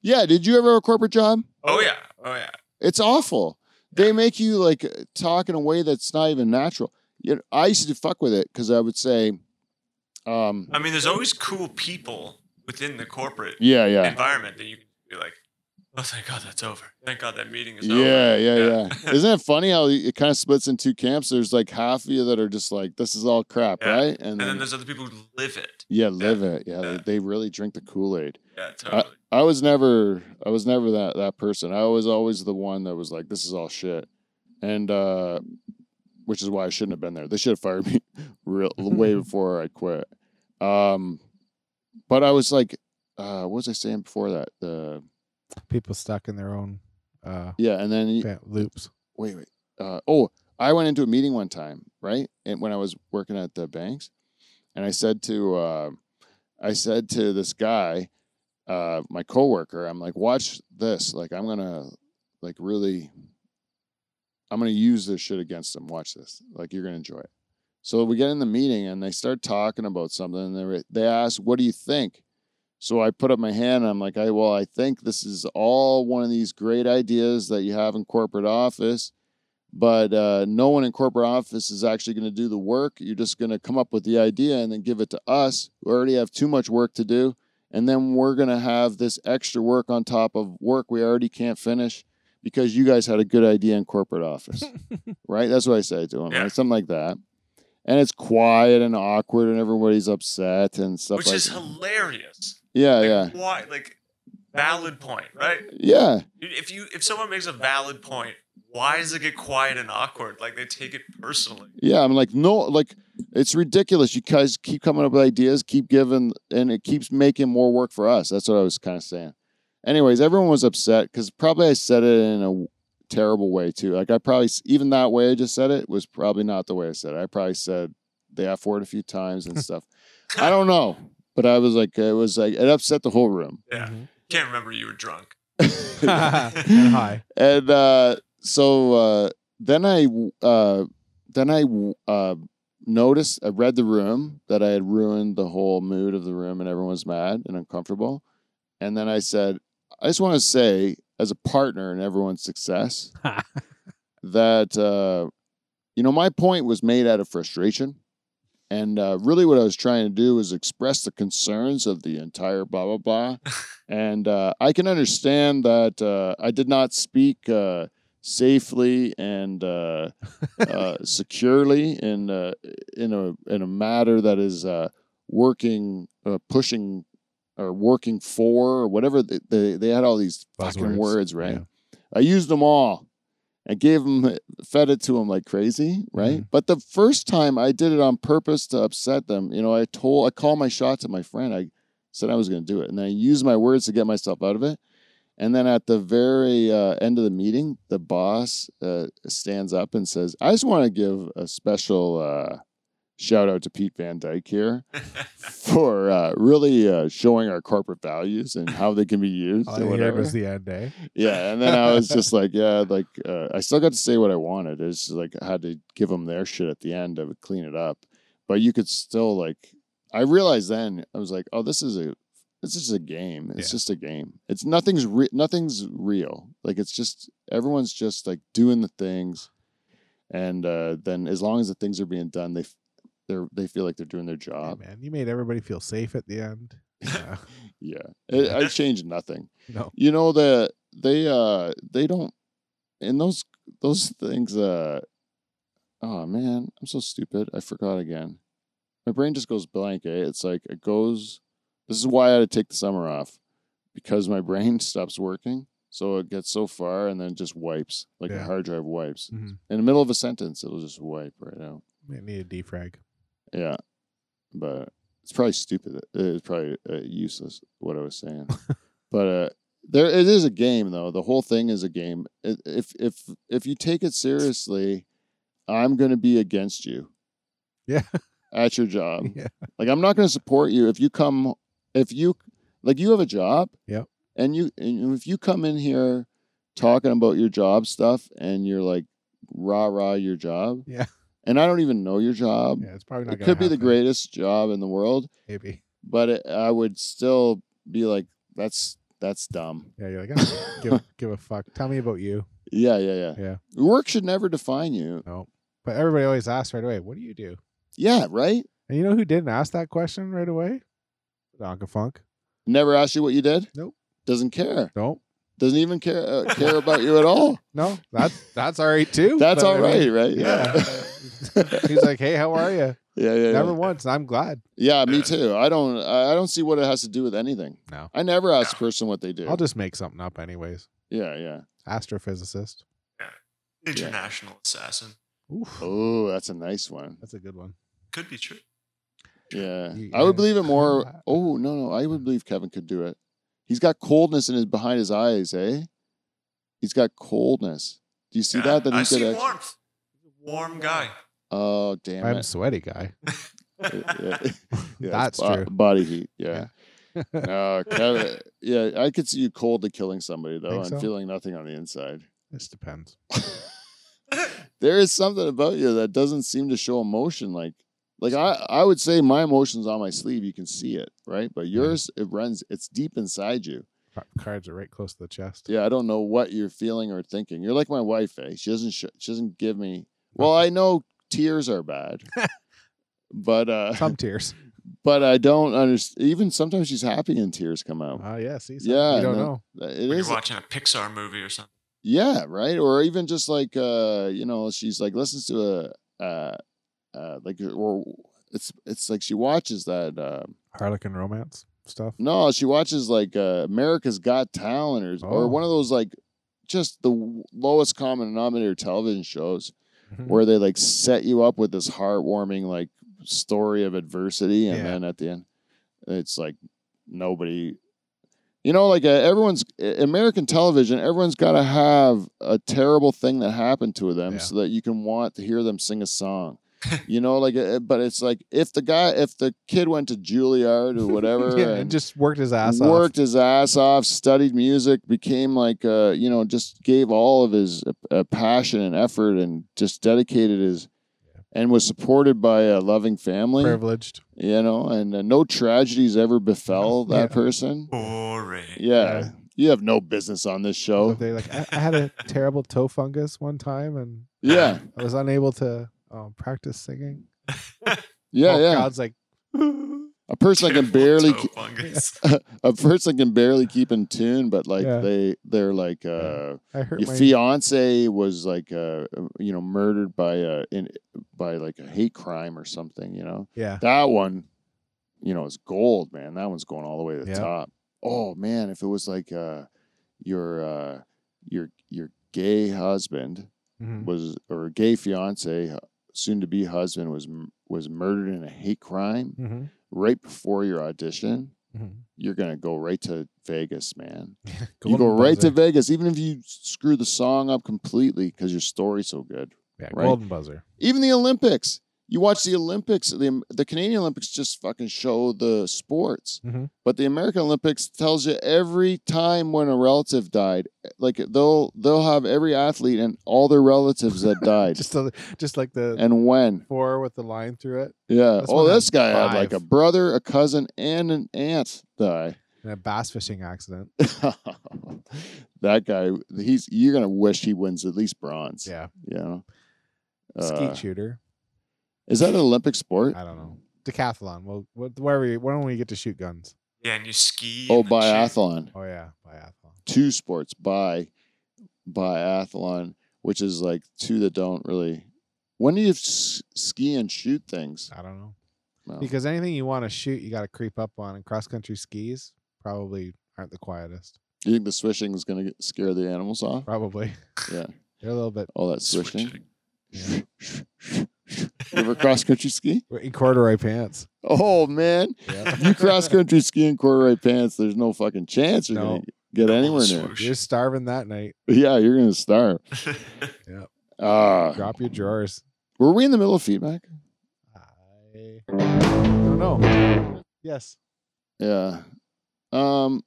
Yeah, did you ever have a corporate job? Oh, yeah. Oh, yeah. It's awful. Yeah. They make you, like, talk in a way that's not even natural. You know, I used to fuck with it because I would say... Um, I mean, there's always cool people within the corporate yeah, yeah. environment that you can be like, oh, thank God that's over. Thank God that meeting is yeah, over. Yeah, yeah, yeah. Isn't it funny how it kind of splits in two camps? There's, like, half of you that are just like, this is all crap, yeah. right? And, and then, then there's other people who live it. Yeah, live yeah. it. Yeah, yeah. They, they really drink the Kool-Aid. Yeah, totally. I, I was never, I was never that, that person. I was always the one that was like, this is all shit. And, uh, which is why I shouldn't have been there. They should have fired me real, way before I quit. Um, but I was like, uh, what was I saying before that? The people stuck in their own, uh, yeah. And then you, loops. Wait, wait. Uh, oh, I went into a meeting one time, right? And when I was working at the banks, and I said to, uh, I said to this guy, Uh, my coworker, I'm like, watch this. Like, I'm gonna, like, really, I'm gonna use this shit against him. Watch this. Like, you're gonna enjoy it. So we get in the meeting and they start talking about something. And they they ask, what do you think? So I put up my hand and I'm like, I well, I think this is all one of these great ideas that you have in corporate office, but uh, no one in corporate office is actually gonna do the work. You're just gonna come up with the idea and then give it to us. We already have too much work to do. And then we're going to have this extra work on top of work we already can't finish because you guys had a good idea in corporate office, right? That's what I said to him, yeah. right? Something like that. And it's quiet and awkward, and everybody's upset and stuff. Which like is that. Hilarious. Yeah, like, yeah. Why? Like, valid point, right? Yeah. If you if someone makes a valid point, why does it get quiet and awkward? Like, they take it personally. Yeah, I'm like, no, like, it's ridiculous. You guys keep coming up with ideas, keep giving, and it keeps making more work for us. That's what I was kind of saying. Anyways, everyone was upset because probably I said it in a terrible way, too. Like, I probably, even that way I just said it was probably not the way I said it. I probably said the F word a few times and stuff. I don't know. But I was like, it was like, it upset the whole room. Yeah. Mm-hmm. Can't remember you were drunk. And high. And uh, so uh, then I, uh, then I uh, noticed, I read the room that I had ruined the whole mood of the room and everyone's mad and uncomfortable. And then I said, I just want to say, as a partner in everyone's success, that, uh, you know, my point was made out of frustration. And uh, really what I was trying to do was express the concerns of the entire blah, blah, blah. And uh, I can understand that uh, I did not speak uh, safely and uh, uh, securely in, uh, in, a, in a matter that is uh, working, uh, pushing or working for or whatever. They, they, they had all these Buzz fucking words, words right? Yeah. I used them all. I gave him, fed it to him like crazy, right? Mm-hmm. But the first time I did it on purpose to upset them, you know, I told, I called my shot to my friend. I said I was going to do it. And then I used my words to get myself out of it. And then at the very uh, end of the meeting, the boss uh, stands up and says, I just want to give a special uh, shout out to Pete Van Dyke here for uh, really uh, showing our corporate values and how they can be used. All or whatever was the end, eh? Yeah, and then I was just like, yeah, like uh, I still got to say what I wanted. It's just like I had to give them their shit at the end. I would clean it up, but you could still like. I realized then I was like, oh, this is a, this is a game. It's yeah. just a game. It's nothing's re- nothing's real. Like it's just everyone's just like doing the things, and uh, then as long as the things are being done, they. They they feel like they're doing their job. Hey man, you made everybody feel safe at the end. Yeah, yeah. It, I changed nothing. No, you know the they uh they don't and those those things uh oh man I'm so stupid I forgot again. My brain just goes blank. Eh? It's like it goes. This is why I had to take the summer off because my brain stops working. So it gets so far and then just wipes like yeah. a hard drive wipes mm-hmm. in the middle of a sentence. It'll just wipe right out. I need a defrag. Yeah, but it's probably stupid. It's probably uh, useless what I was saying. But uh, there, it is a game, though. The whole thing is a game. If if if you take it seriously, I'm going to be against you. Yeah, at your job. Yeah, like I'm not going to support you if you come. If you like, you have a job. Yeah, and you and if you come in here talking about your job stuff and you're like rah rah your job. Yeah. And I don't even know your job. Yeah, it's probably not. It could happen. Be the greatest job in the world, maybe. But it, I would still be like, "That's that's dumb." Yeah, you're like, oh, give, "Give a fuck." Tell me about you. Yeah, yeah, yeah, yeah. Work should never define you. No, but everybody always asks right away, "What do you do?" Yeah, right. And you know who didn't ask that question right away? Donka Funk. Never asked you what you did. Nope. Doesn't care. Nope. Doesn't even care uh, care about you at all. No, that's that's all right too. That's all right, right? Yeah. yeah. He's like, hey, how are you? Yeah, yeah. Never yeah. once. I'm glad. Yeah, me too. I don't. I don't see what it has to do with anything. No, I never ask a person what they do. I'll just make something up, anyways. Yeah, yeah. Astrophysicist. Yeah. International yeah. assassin. Oh, that's a nice one. That's a good one. Could be true. Yeah, you, I would believe it more. Oh no, no, I would believe Kevin could do it. He's got coldness in his behind his eyes, eh? He's got coldness. Do you see yeah, that? That I see actually, warmth. Warm guy. Oh damn! I'm it. Sweaty guy. yeah, yeah, that's bo- true. Body heat. Yeah. yeah. uh, Kevin, yeah, I could see you coldly killing somebody though, Think and so? feeling nothing on the inside. This depends. There is something about you that doesn't seem to show emotion. Like, like I, I would say my emotion's on my sleeve. You can see it, right? But yours, yeah. it runs. It's deep inside you. Cards are right close to the chest. Yeah, I don't know what you're feeling or thinking. You're like my wife. Eh? She doesn't. Sh- she doesn't give me. Well, I know tears are bad, but uh, some tears. But I don't understand. Even sometimes she's happy and tears come out. Oh uh, yeah, see, yeah, you don't know. It when is you're watching a Pixar movie or something. Yeah, right. Or even just like uh, you know, she's like listens to a uh, uh, like, or it's it's like she watches that uh, Harlequin Romance stuff. No, she watches like uh, America's Got Talent or, oh. or one of those like just the lowest common denominator television shows mm-hmm. where they like set you up with this heartwarming like story of adversity, and yeah. then at the end, it's like nobody. You know, like uh, everyone's American television, everyone's got to have a terrible thing that happened to them yeah. so that you can want to hear them sing a song. You know, like, uh, but it's like if the guy, if the kid went to Juilliard or whatever, yeah, and just worked his ass worked off, worked his ass off, studied music, became like, uh, you know, just gave all of his uh, passion and effort and just dedicated his. And was supported by a loving family. Privileged. You know, and uh, no tragedies ever befell that yeah. person. Boring. Yeah. yeah. You have no business on this show. They like, I, I had a terrible toe fungus one time, and yeah, I was unable to um, practice singing. Yeah, oh, yeah. God's like... A person terrible can barely... Ke- a person can barely keep in tune, but like yeah. they, they're like... Uh, I hurt your my... fiance was like, uh, you know, murdered by a, in, by like a hate crime or something, you know? Yeah. That one, you know, is gold, man. That one's going all the way to the yeah. top. Oh, man, if it was like uh, your, uh, your, your gay husband mm-hmm. was... Or gay fiance, soon-to-be husband was, was murdered in a hate crime... Mm-hmm. Right before your audition, mm-hmm. you're going to go right to Vegas, man. go you go right buzzer. to Vegas, even if you screw the song up completely because your story's so good. Yeah, right? Golden buzzer. Even the Olympics. You watch the Olympics. The, the Canadian Olympics just fucking show the sports. Mm-hmm. But the American Olympics tells you every time when a relative died. Like, they'll they'll have every athlete and all their relatives that died. just, a, just like the... And when. Four with the line through it. Yeah. Oh, this guy five. had like a brother, a cousin, and an aunt die. In a bass fishing accident. That guy, he's you're going to wish he wins at least bronze. Yeah. You know? Skeet uh, shooter. Is that an Olympic sport? I don't know. Decathlon. Well, where we when we get to shoot guns? Yeah, and you ski. Oh, biathlon. Oh yeah, biathlon. Two sports, bi, biathlon, which is like two that don't really. When do you s- ski and shoot things? I don't know. No. Because anything you want to shoot, you got to creep up on. And cross country skis probably aren't the quietest. Do you think the swishing is going to scare the animals off? Probably. Yeah, they're a little bit. All that swishing. swishing. Yeah. You ever cross country ski? In corduroy pants. Oh man, yeah. You cross country ski in corduroy pants. There's no fucking chance you're no. gonna get anywhere near. You're starving that night. Yeah, you're gonna starve. Yeah. Uh, Drop your drawers. Were we in the middle of feedback? I don't know. Yes. Yeah. Um.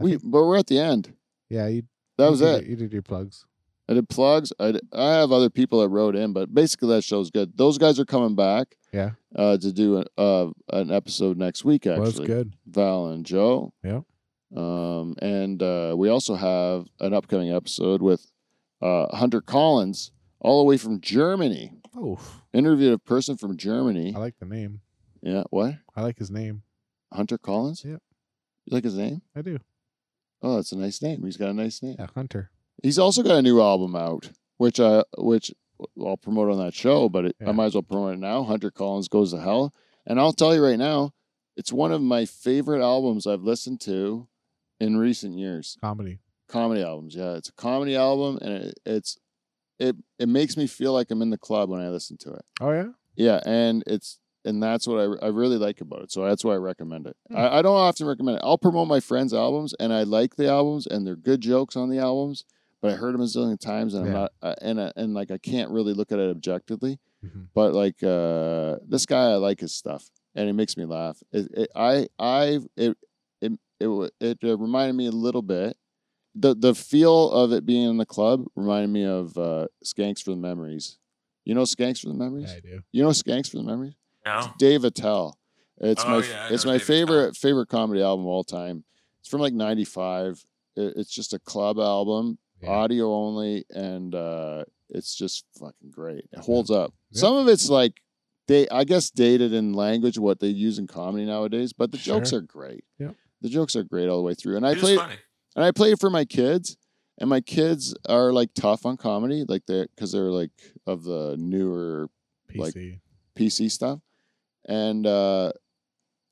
I we think... but we're at the end. Yeah. You. That you was did, it. You did your plugs. I did plugs. I, did, I have other people that wrote in, but basically that show's good. Those guys are coming back. Yeah. Uh, to do an, uh, an episode next week, actually. Well, that's good. Val and Joe. Yeah. Um, and uh, we also have an upcoming episode with uh, Hunter Collins, all the way from Germany. Oh. Interviewed a person from Germany. I like the name. Yeah. What? I like his name. Hunter Collins? Yeah. You like his name? I do. Oh, that's a nice name. He's got a nice name. Yeah, Hunter. He's also got a new album out, which I which I'll promote on that show, but it, yeah. I might as well promote it now. Hunter Collins Goes to Hell. And I'll tell you right now, it's one of my favorite albums I've listened to in recent years. Comedy. Comedy albums, yeah. It's a comedy album, and it, it's it it makes me feel like I'm in the club when I listen to it. Oh, yeah? Yeah, and it's and that's what I, I really like about it, so that's why I recommend it. Hmm. I, I don't often recommend it. I'll promote my friends' albums, and I like the albums, and they're good jokes on the albums. But I heard him a zillion times, and I'm yeah. not, uh, and uh, and like I can't really look at it objectively. Mm-hmm. But like uh, this guy, I like his stuff, and it makes me laugh. It, it, I I it it it it reminded me a little bit. The the feel of it being in the club reminded me of uh, Skanks for the Memories. You know Skanks for the Memories? Yeah, I do. You know Skanks for the Memories? No. It's Dave Attell. It's oh, my yeah, it's my Dave favorite Attell. favorite comedy album of all time. It's from like ninety-five. It, it's just a club album. Yeah. Audio only, and uh, it's just fucking great. It holds up. Yeah. Some of it's like they, I guess, dated in language what they use in comedy nowadays. But the sure. jokes are great. Yeah, the jokes are great all the way through. And it I play, and I play it for my kids, and my kids are like tough on comedy, like they because they're like of the newer P C. Like P C stuff. And uh,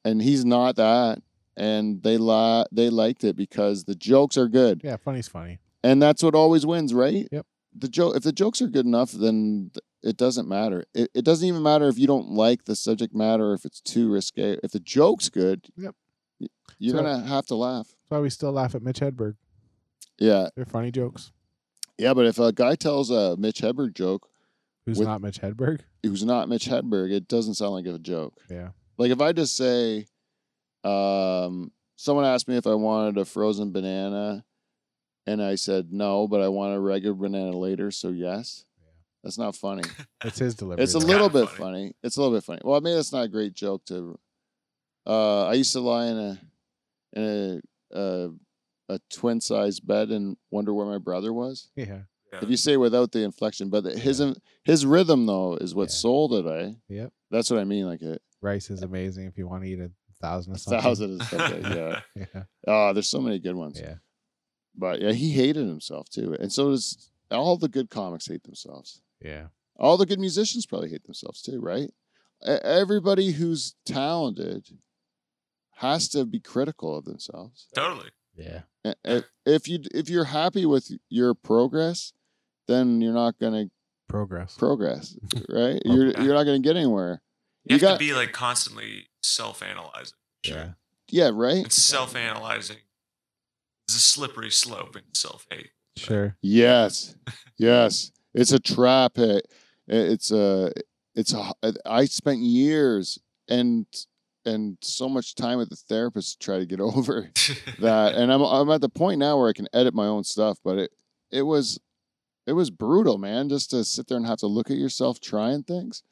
and he's not that. And they li they liked it because the jokes are good. Yeah, funny's funny. And that's what always wins, right? Yep. The joke, if the jokes are good enough, then it doesn't matter. It, it doesn't even matter if you don't like the subject matter, if it's too risque. If the joke's good, yep, you're so, gonna have to laugh. That's why we still laugh at Mitch Hedberg. Yeah, they're funny jokes. Yeah, but if a guy tells a Mitch Hedberg joke, who's with, not Mitch Hedberg, who's not Mitch Hedberg, it doesn't sound like a joke. Yeah, like if I just say. Um, someone asked me if I wanted a frozen banana, and I said no, but I want a regular banana later, so yes. Yeah. That's not funny. It's his delivery. It's a little bit funny. funny. It's a little bit funny. Well, I mean, that's not a great joke to. Uh, I used to lie in a in a a, a twin size bed and wonder where my brother was. Yeah. yeah. If you say without the inflection, but the, his yeah. his rhythm though is what yeah. sold it. I. Yep. That's what I mean. Like it. Rice is amazing if you want to eat it. Thousand, or thousand of stuff. Yeah. yeah. Oh, there's so many good ones. Yeah. But yeah, he hated himself too, and so does all the good comics hate themselves. Yeah. All the good musicians probably hate themselves too, right? Everybody who's talented has to be critical of themselves. Totally. Yeah. If you if you're happy with your progress, then you're not gonna progress. Progress, right? oh, you're yeah. you're not gonna get anywhere. You, you have got, to be like constantly self-analyzing. Sure. Yeah. Yeah, right? And self-analyzing is a slippery slope in self-hate. Sure. Yes. yes. It's a trap. It, it's a, it's a, I spent years and, and so much time with the therapist to try to get over that. And I'm, I'm at the point now where I can edit my own stuff, but it, it was, it was brutal, man. Just to sit there and have to look at yourself trying things.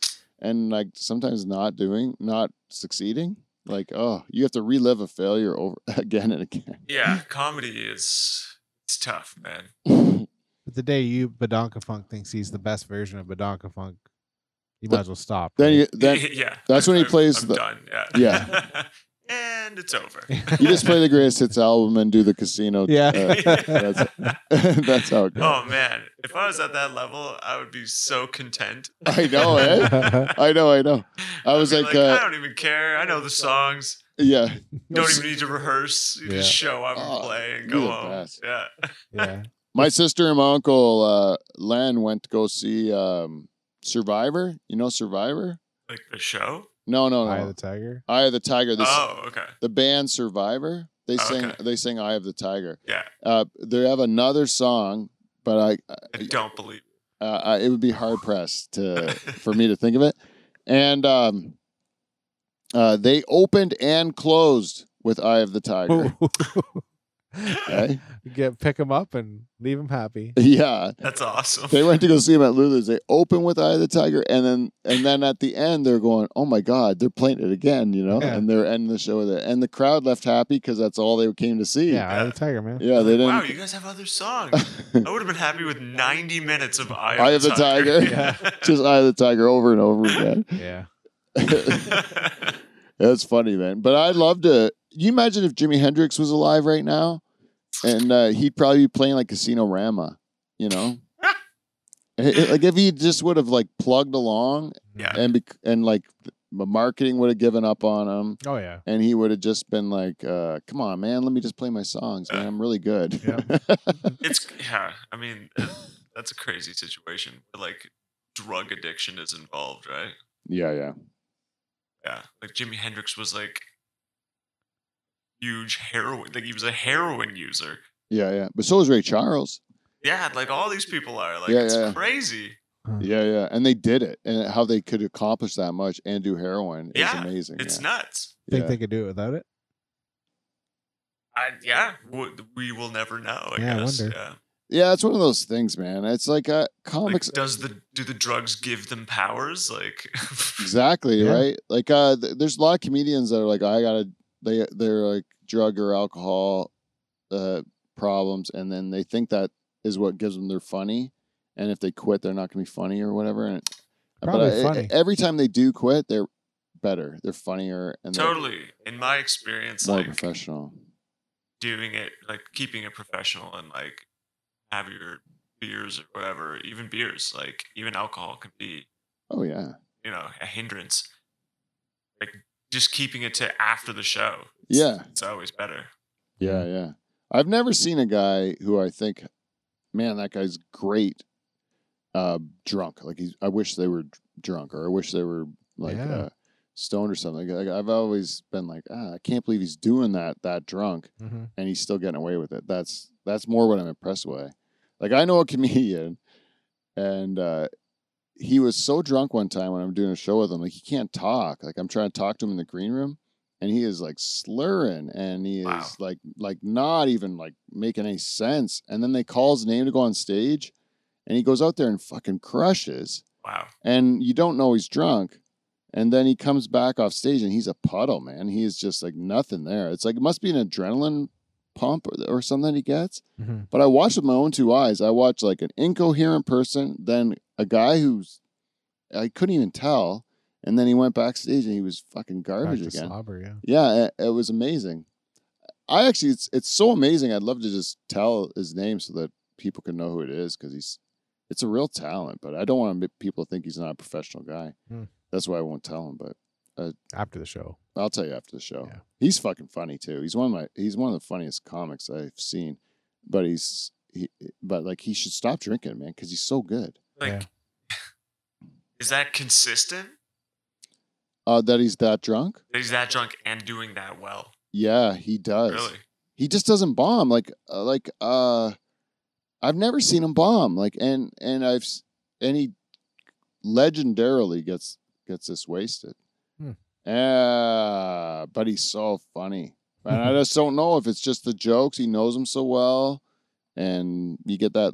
And like sometimes not doing, not succeeding. Like, oh, you have to relive a failure over again and again. Yeah, comedy is it's tough, man. But the day you Badonka Funk thinks he's the best version of Badonka Funk, you might as well stop. Right? Then, you, then yeah, that's when he plays. I'm the, done. Yeah. yeah. And it's over. You just play the greatest hits album and do the casino. Yeah. Uh, that's, that's how it goes. Oh, man. If I was at that level, I would be so content. I know, eh? I know, I know. I was like, like uh, I don't even care. I know the songs. Yeah. Don't even need to rehearse. You yeah. just show up and oh, play and go home. Fast. Yeah. Yeah. My sister and my uncle, uh, Len, went to go see um, Survivor. You know Survivor? Like the show? No, no, no. Eye of the Tiger? Eye of the Tiger. The, oh, okay. The band Survivor, they oh, sing okay. They sing Eye of the Tiger. Yeah. Uh, they have another song, but I... I don't believe it. Uh, I, it would be hard-pressed to for me to think of it. And um, uh, they opened and closed with Eye of the Tiger. Okay. You get, pick them up and leave them happy. Yeah, that's awesome. They went to go see him at Lulu's. They open with Eye of the Tiger, and then and then at the end they're going, "Oh my God, they're playing it again!" You know, yeah. and they're ending the show with it, and the crowd left happy because that's all they came to see. Yeah, Eye of the Tiger, man. Yeah, they didn't. Wow, you guys have other songs. I would have been happy with ninety minutes of Eye of, Eye of the Tiger, tiger. Yeah. Just Eye of the Tiger over and over again. Yeah, that's funny, man. But I loved it. You imagine if Jimi Hendrix was alive right now, and uh, he'd probably be playing like Casino-Rama, you know? it, it, like if he just would have like plugged along, yeah. and be and like the marketing would have given up on him. Oh yeah, and he would have just been like, uh, "Come on, man, let me just play my songs, man. I'm really good." Yeah. It's yeah. I mean, that's a crazy situation. Like drug addiction is involved, right? Yeah, yeah, yeah. Like Jimi Hendrix was like. Huge heroin, like he was a heroin user. Yeah, yeah. But so is Ray Charles. Yeah, like all these people are. Like yeah, it's yeah. crazy. Yeah, yeah. And they did it, and how they could accomplish that much and do heroin yeah, is amazing. It's yeah. nuts. Think yeah. they could do it without it? I, yeah, we, we will never know. I yeah, guess. I wonder. Yeah. yeah, it's one of those things, man. It's like uh, comics. Like does the do the drugs give them powers? Like exactly yeah. right. Like uh, th there's a lot of comedians that are like, I gotta. They they're like drug or alcohol uh, problems, and then they think that is what gives them their funny. And if they quit, they're not going to be funny or whatever. And probably but funny. I, every time they do quit, they're better, they're funnier, and totally. In my experience, more like professional, doing it like keeping it professional and like have your beers or whatever, even beers, like even alcohol can be. Oh yeah. you know, a hindrance. Like just keeping it to after the show. It's, yeah. It's always better. Yeah, yeah. I've never seen a guy who I think, man, that guy's great uh, drunk. Like he's, I wish they were drunk or I wish they were like yeah. uh, stoned or something. Like, I've always been like, ah, I can't believe he's doing that, that drunk mm-hmm. and he's still getting away with it. That's, that's more what I'm impressed with. Like I know a comedian and uh, he was so drunk one time when I'm doing a show with him, like he can't talk. Like I'm trying to talk to him in the green room. And he is like slurring and he is wow. like, like not even like making any sense. And then they call his name to go on stage and he goes out there and fucking crushes. Wow. And you don't know he's drunk. And then he comes back off stage and he's a puddle, man. He is just like nothing there. It's like, it must be an adrenaline pump or, or something that he gets. Mm-hmm. But I watched with my own two eyes. I watched like an incoherent person, then a guy who's, I couldn't even tell. And then he went backstage and he was fucking garbage again. Slobber, yeah, yeah it, it was amazing. I actually, it's it's so amazing. I'd love to just tell his name so that people can know who it is because he's, it's a real talent. But I don't want people to think he's not a professional guy. Hmm. That's why I won't tell him. But uh, after the show, I'll tell you after the show. Yeah. He's fucking funny too. He's one of my, he's one of the funniest comics I've seen. But he's, he, but like he should stop drinking, man, because he's so good. Like, yeah. Is that consistent? Uh, that he's that drunk? That he's that drunk and doing that well. Yeah, he does. Really? He just doesn't bomb. Like, uh, like uh, I've never seen him bomb. Like, and and I've and he legendarily gets gets this wasted. Hmm. Uh, but he's so funny, and I just don't know if it's just the jokes. He knows them so well, and you get that.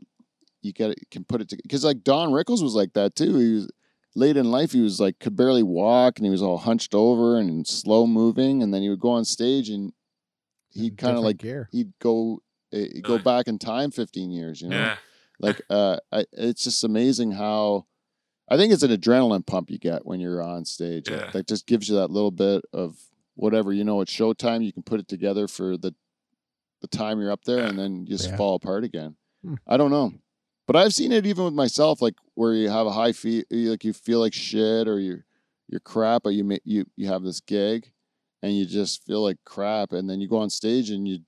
You get it, can put it together because like Don Rickles was like that too. He was. Late in life, he was like, could barely walk and he was all hunched over and slow moving. And then he would go on stage and he'd kind of like, gear. he'd go, he'd go back in time fifteen years, you know? Yeah. Like, uh, I, it's just amazing how, I think it's an adrenaline pump you get when you're on stage. Yeah. It, like just gives you that little bit of whatever, you know, it's showtime. You can put it together for the, the time you're up there yeah. and then just yeah. fall apart again. Hmm. I don't know. But I've seen it even with myself, like where you have a high fee, like you feel like shit or you're, you're crap, or you, you you have this gig and you just feel like crap. And then you go on stage and you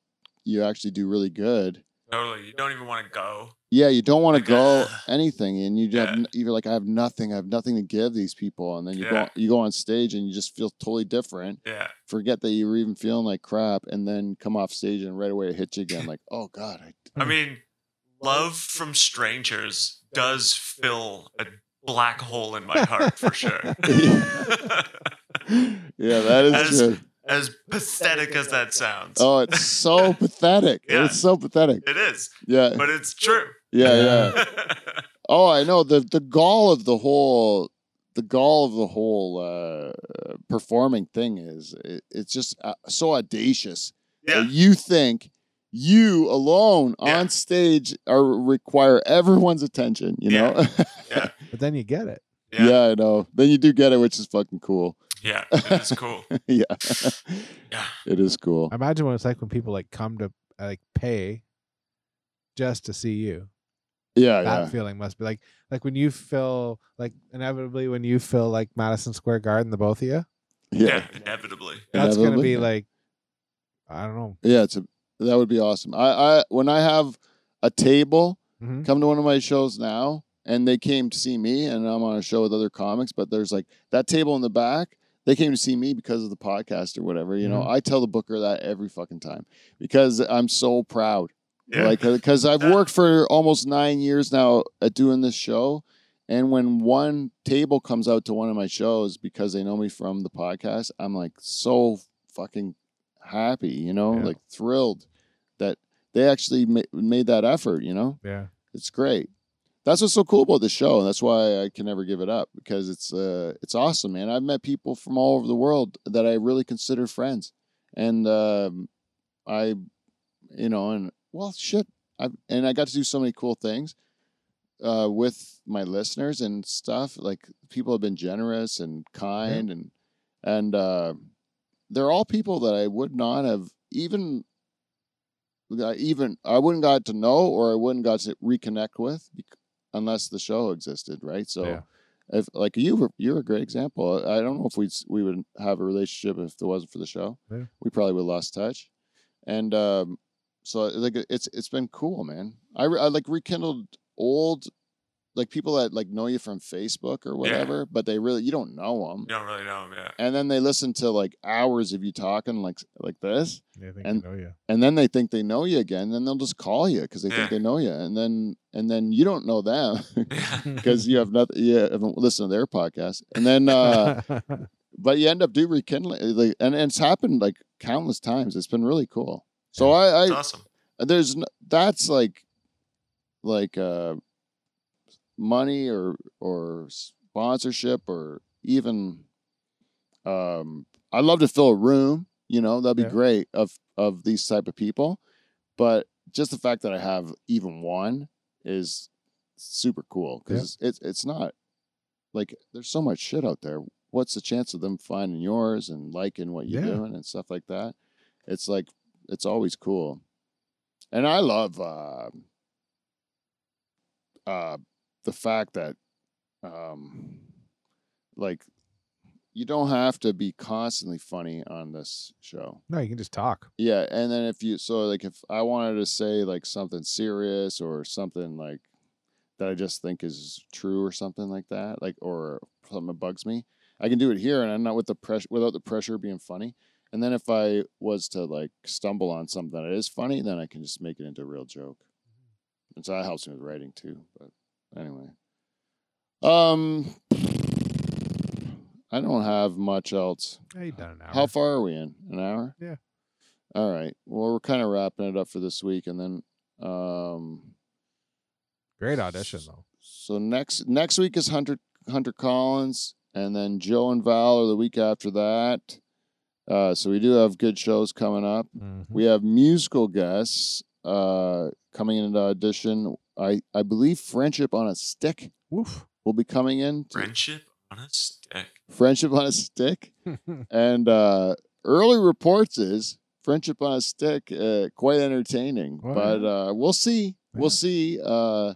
you actually do really good. Totally. You don't even want to go. Yeah, you don't want to like, go uh, anything. And you yeah. have, you're like, I have nothing. I have nothing to give these people. And then you, yeah. go, you go on stage and you just feel totally different. Yeah. Forget that you were even feeling like crap and then come off stage and right away it hits you again. Like, oh, God. I, I mean... Love from strangers does fill a black hole in my heart for sure. yeah. yeah, that is as, true. As pathetic as that sounds. Oh, it's so pathetic. Yeah. It's so pathetic. It is. Yeah. But it's true. Yeah, yeah. Oh, I know. The the gall of the whole the gall of the whole uh, performing thing is it, it's just uh, so audacious. Yeah. You think you alone yeah. on stage are require everyone's attention, you yeah. know? yeah. But then you get it. Yeah. yeah, I know. Then you do get it, which is fucking cool. Yeah, it is cool. yeah. yeah. It is cool. I imagine what it's like when people like come to like pay just to see you. Yeah, that yeah. feeling must be like like when you feel like inevitably when you feel like Madison Square Garden, the both of you. Yeah, yeah inevitably. That's inevitably? gonna be like I don't know. Yeah, it's a That would be awesome. I, I when I have a table mm-hmm. come to one of my shows now, and they came to see me, and I'm on a show with other comics, but there's like that table in the back, they came to see me because of the podcast or whatever. You mm-hmm. know, I tell the booker that every fucking time because I'm so proud. Yeah. Like, because I've worked for almost nine years now at doing this show, and when one table comes out to one of my shows because they know me from the podcast, I'm like so fucking happy, you know, yeah. like thrilled that they actually ma- made that effort, you know? Yeah. It's great. That's what's so cool about the show. And that's why I can never give it up because it's, uh, it's awesome, man. I've met people from all over the world that I really consider friends. And, um, I, you know, and well, shit. I and I got to do so many cool things, uh, with my listeners and stuff. Like people have been generous and kind yeah. and, and, uh, they're all people that I would not have even, even I wouldn't got to know or I wouldn't got to reconnect with unless the show existed, right? So yeah. if, like you were, you're a great example. I don't know if we we would have a relationship if it wasn't for the show. Yeah. We probably would have lost touch. And um, so like it's it's been cool, man. I, re, I like rekindled old like people that like know you from Facebook or whatever, yeah. but they really you don't know them. You don't really know them, yeah. And then they listen to like hours of you talking like like this. They think and, they know you. And then they think they know you again, then they'll just call you because they yeah. think they know you, and then and then you don't know them because you have nothing. You haven't listened to their podcast, and then uh, but you end up do rekindling, like, and, and it's happened like countless times. It's been really cool. So yeah. I, I awesome. There's that's like like. Uh, money or or sponsorship or even um I'd love to fill a room, you know, that'd be yeah. great of of these type of people, but just the fact that I have even one is super cool because yeah. it's it's not like there's so much shit out there. What's the chance of them finding yours and liking what you're yeah. doing and stuff like that? It's like it's always cool. And I love uh uh the fact that, um, like, you don't have to be constantly funny on this show. No, you can just talk. Yeah, and then if you, so, like, if I wanted to say, like, something serious or something, like, that I just think is true or something like that, like, or something that bugs me, I can do it here, and I'm not with the pressure, without the pressure of being funny. And then if I was to, like, stumble on something that is funny, then I can just make it into a real joke. And so that helps me with writing, too, but. Anyway, um, I don't have much else. Yeah, you've done an hour. How far are we in? An hour? Yeah. All right. Well, we're kind of wrapping it up for this week, and then, um, great audition though. So next next week is Hunter Hunter Collins, and then Joe and Val are the week after that. Uh, so we do have good shows coming up. Mm-hmm. We have musical guests uh coming into audition. I, I believe Friendship on a Stick Oof. will be coming in. To Friendship on a Stick. Friendship on a Stick. And uh, early reports is Friendship on a Stick, uh, quite entertaining. Wow. But uh, we'll see. Yeah. We'll see. Uh,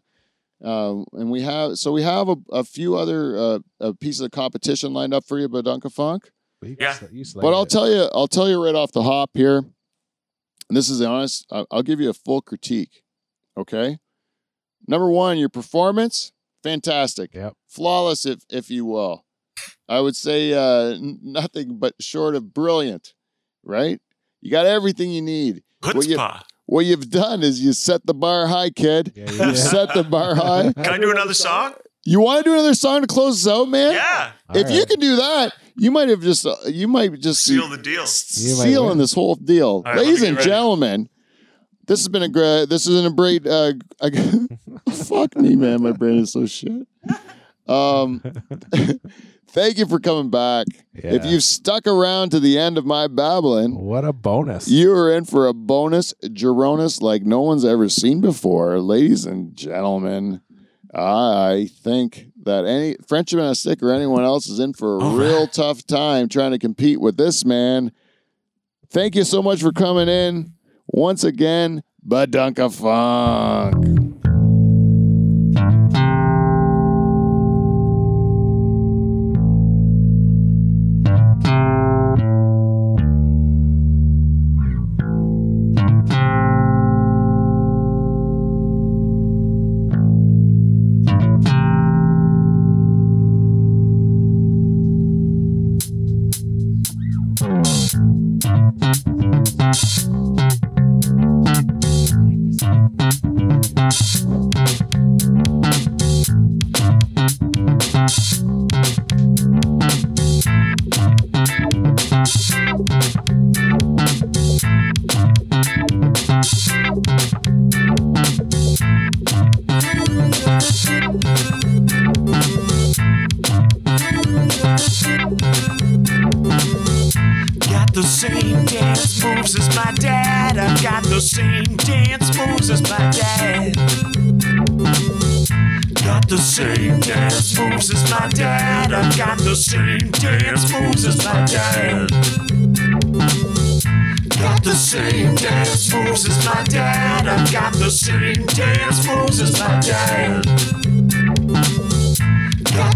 uh, and we have, so we have a, a few other uh, a piece of the competition lined up for you, Badunka Funk. Yeah. But I'll it. tell you, I'll tell you right off the hop here. And this is the honest, I'll give you a full critique. Okay. Number one, your performance, fantastic. Yep. Flawless, if if you will. I would say uh, n- nothing but short of brilliant, right? You got everything you need. What, you, what you've done is you set the bar high, kid. Yeah, yeah. You've set the bar high. Can I do another song? You want to do another song to close this out, man? Yeah. All if right. you can do that, you might have just, uh, you might just seal the deal. Sealing this whole deal. Right, ladies and ready. gentlemen. This has been a great, this is an a great, uh, fuck me, man. My brain is so shit. Um, thank you for coming back. Yeah. If you've stuck around to the end of my babbling. What a bonus. You are in for a bonus Geronis like no one's ever seen before. Ladies and gentlemen, I think that any Friendship on a Stick or anyone else is in for a oh. real tough time trying to compete with this man. Thank you so much for coming in. Once again, Badunka Funk.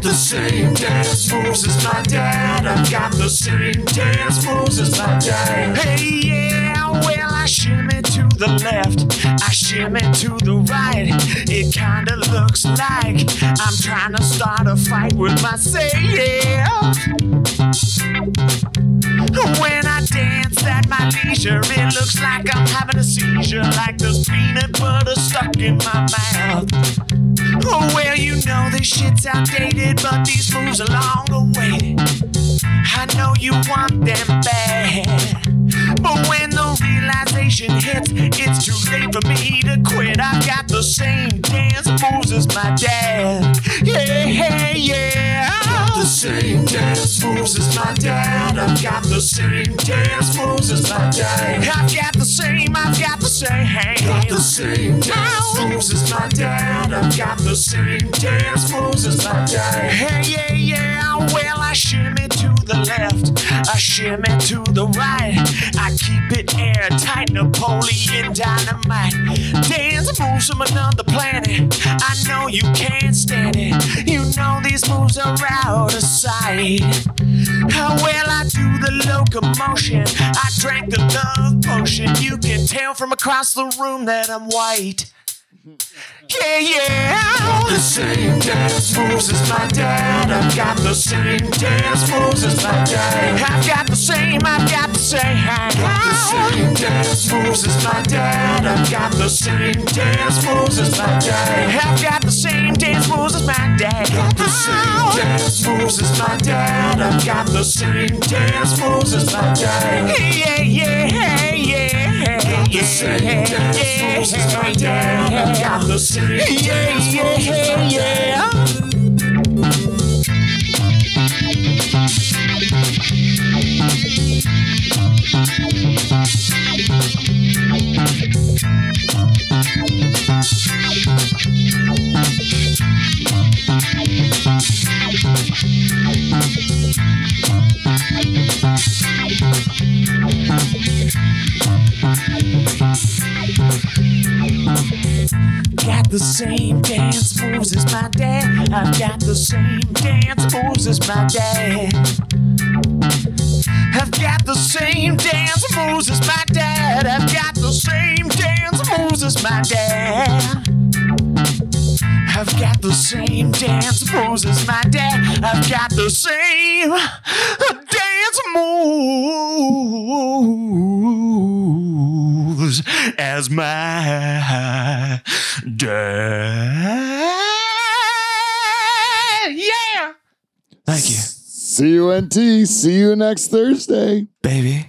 the same dance moves as my dad. I've got the same dance moves as my dad. Hey, yeah, well, I shimmy to the left, I shimmy to the right. It kinda looks like I'm trying to start a fight with myself. When I dance at my leisure, it looks like I'm having a seizure, like there's peanut butter stuck in my mouth. Oh, well, you know this shit's outdated, but these moves are long awaited. I know you want them bad, but when the realization hits, it's too late for me to quit. I've got the same dance moves as my dad. Yeah, yeah. I've got the same dance moves as my dad. I've got the same dance moves as my dad. I've got the same, I've got the same. Got the same dance moves as my dad. I've got the same dance moves as my dad. Hey, yeah, yeah. Well, I shimmy to the left, I shimmy to the right. I keep it airtight, Napoleon Dynamite. Dance moves from another planet, I know you can't stand it. You know these moves are out of sight. How well I do the locomotion, I drank the love potion. You can tell from across the room that I'm white. Yeah, yeah. I've got the same dance moves as my dad. I've got the same dance moves as my dad. I've got the same, I've got the same. I've got the same dance moves as my dad. I've got the same dance moves as my dad. I've got the same dance moves as my dad. Got the same dance moves as my dad. I've got the same dance moves as my dad. Yeah, yeah, yeah. Got the same dance moves as my dad. Got the same dance moves as my dad. Got the same dance moves as my dad. I've got the same dance moves as my dad. I've got the same dance moves as my dad. I've got the same dance moves as my dad. I've got the same dance moves as my dad. I've got the same dance moves as my dad. Yeah. Thank you. See you, N T. See you next Thursday, baby.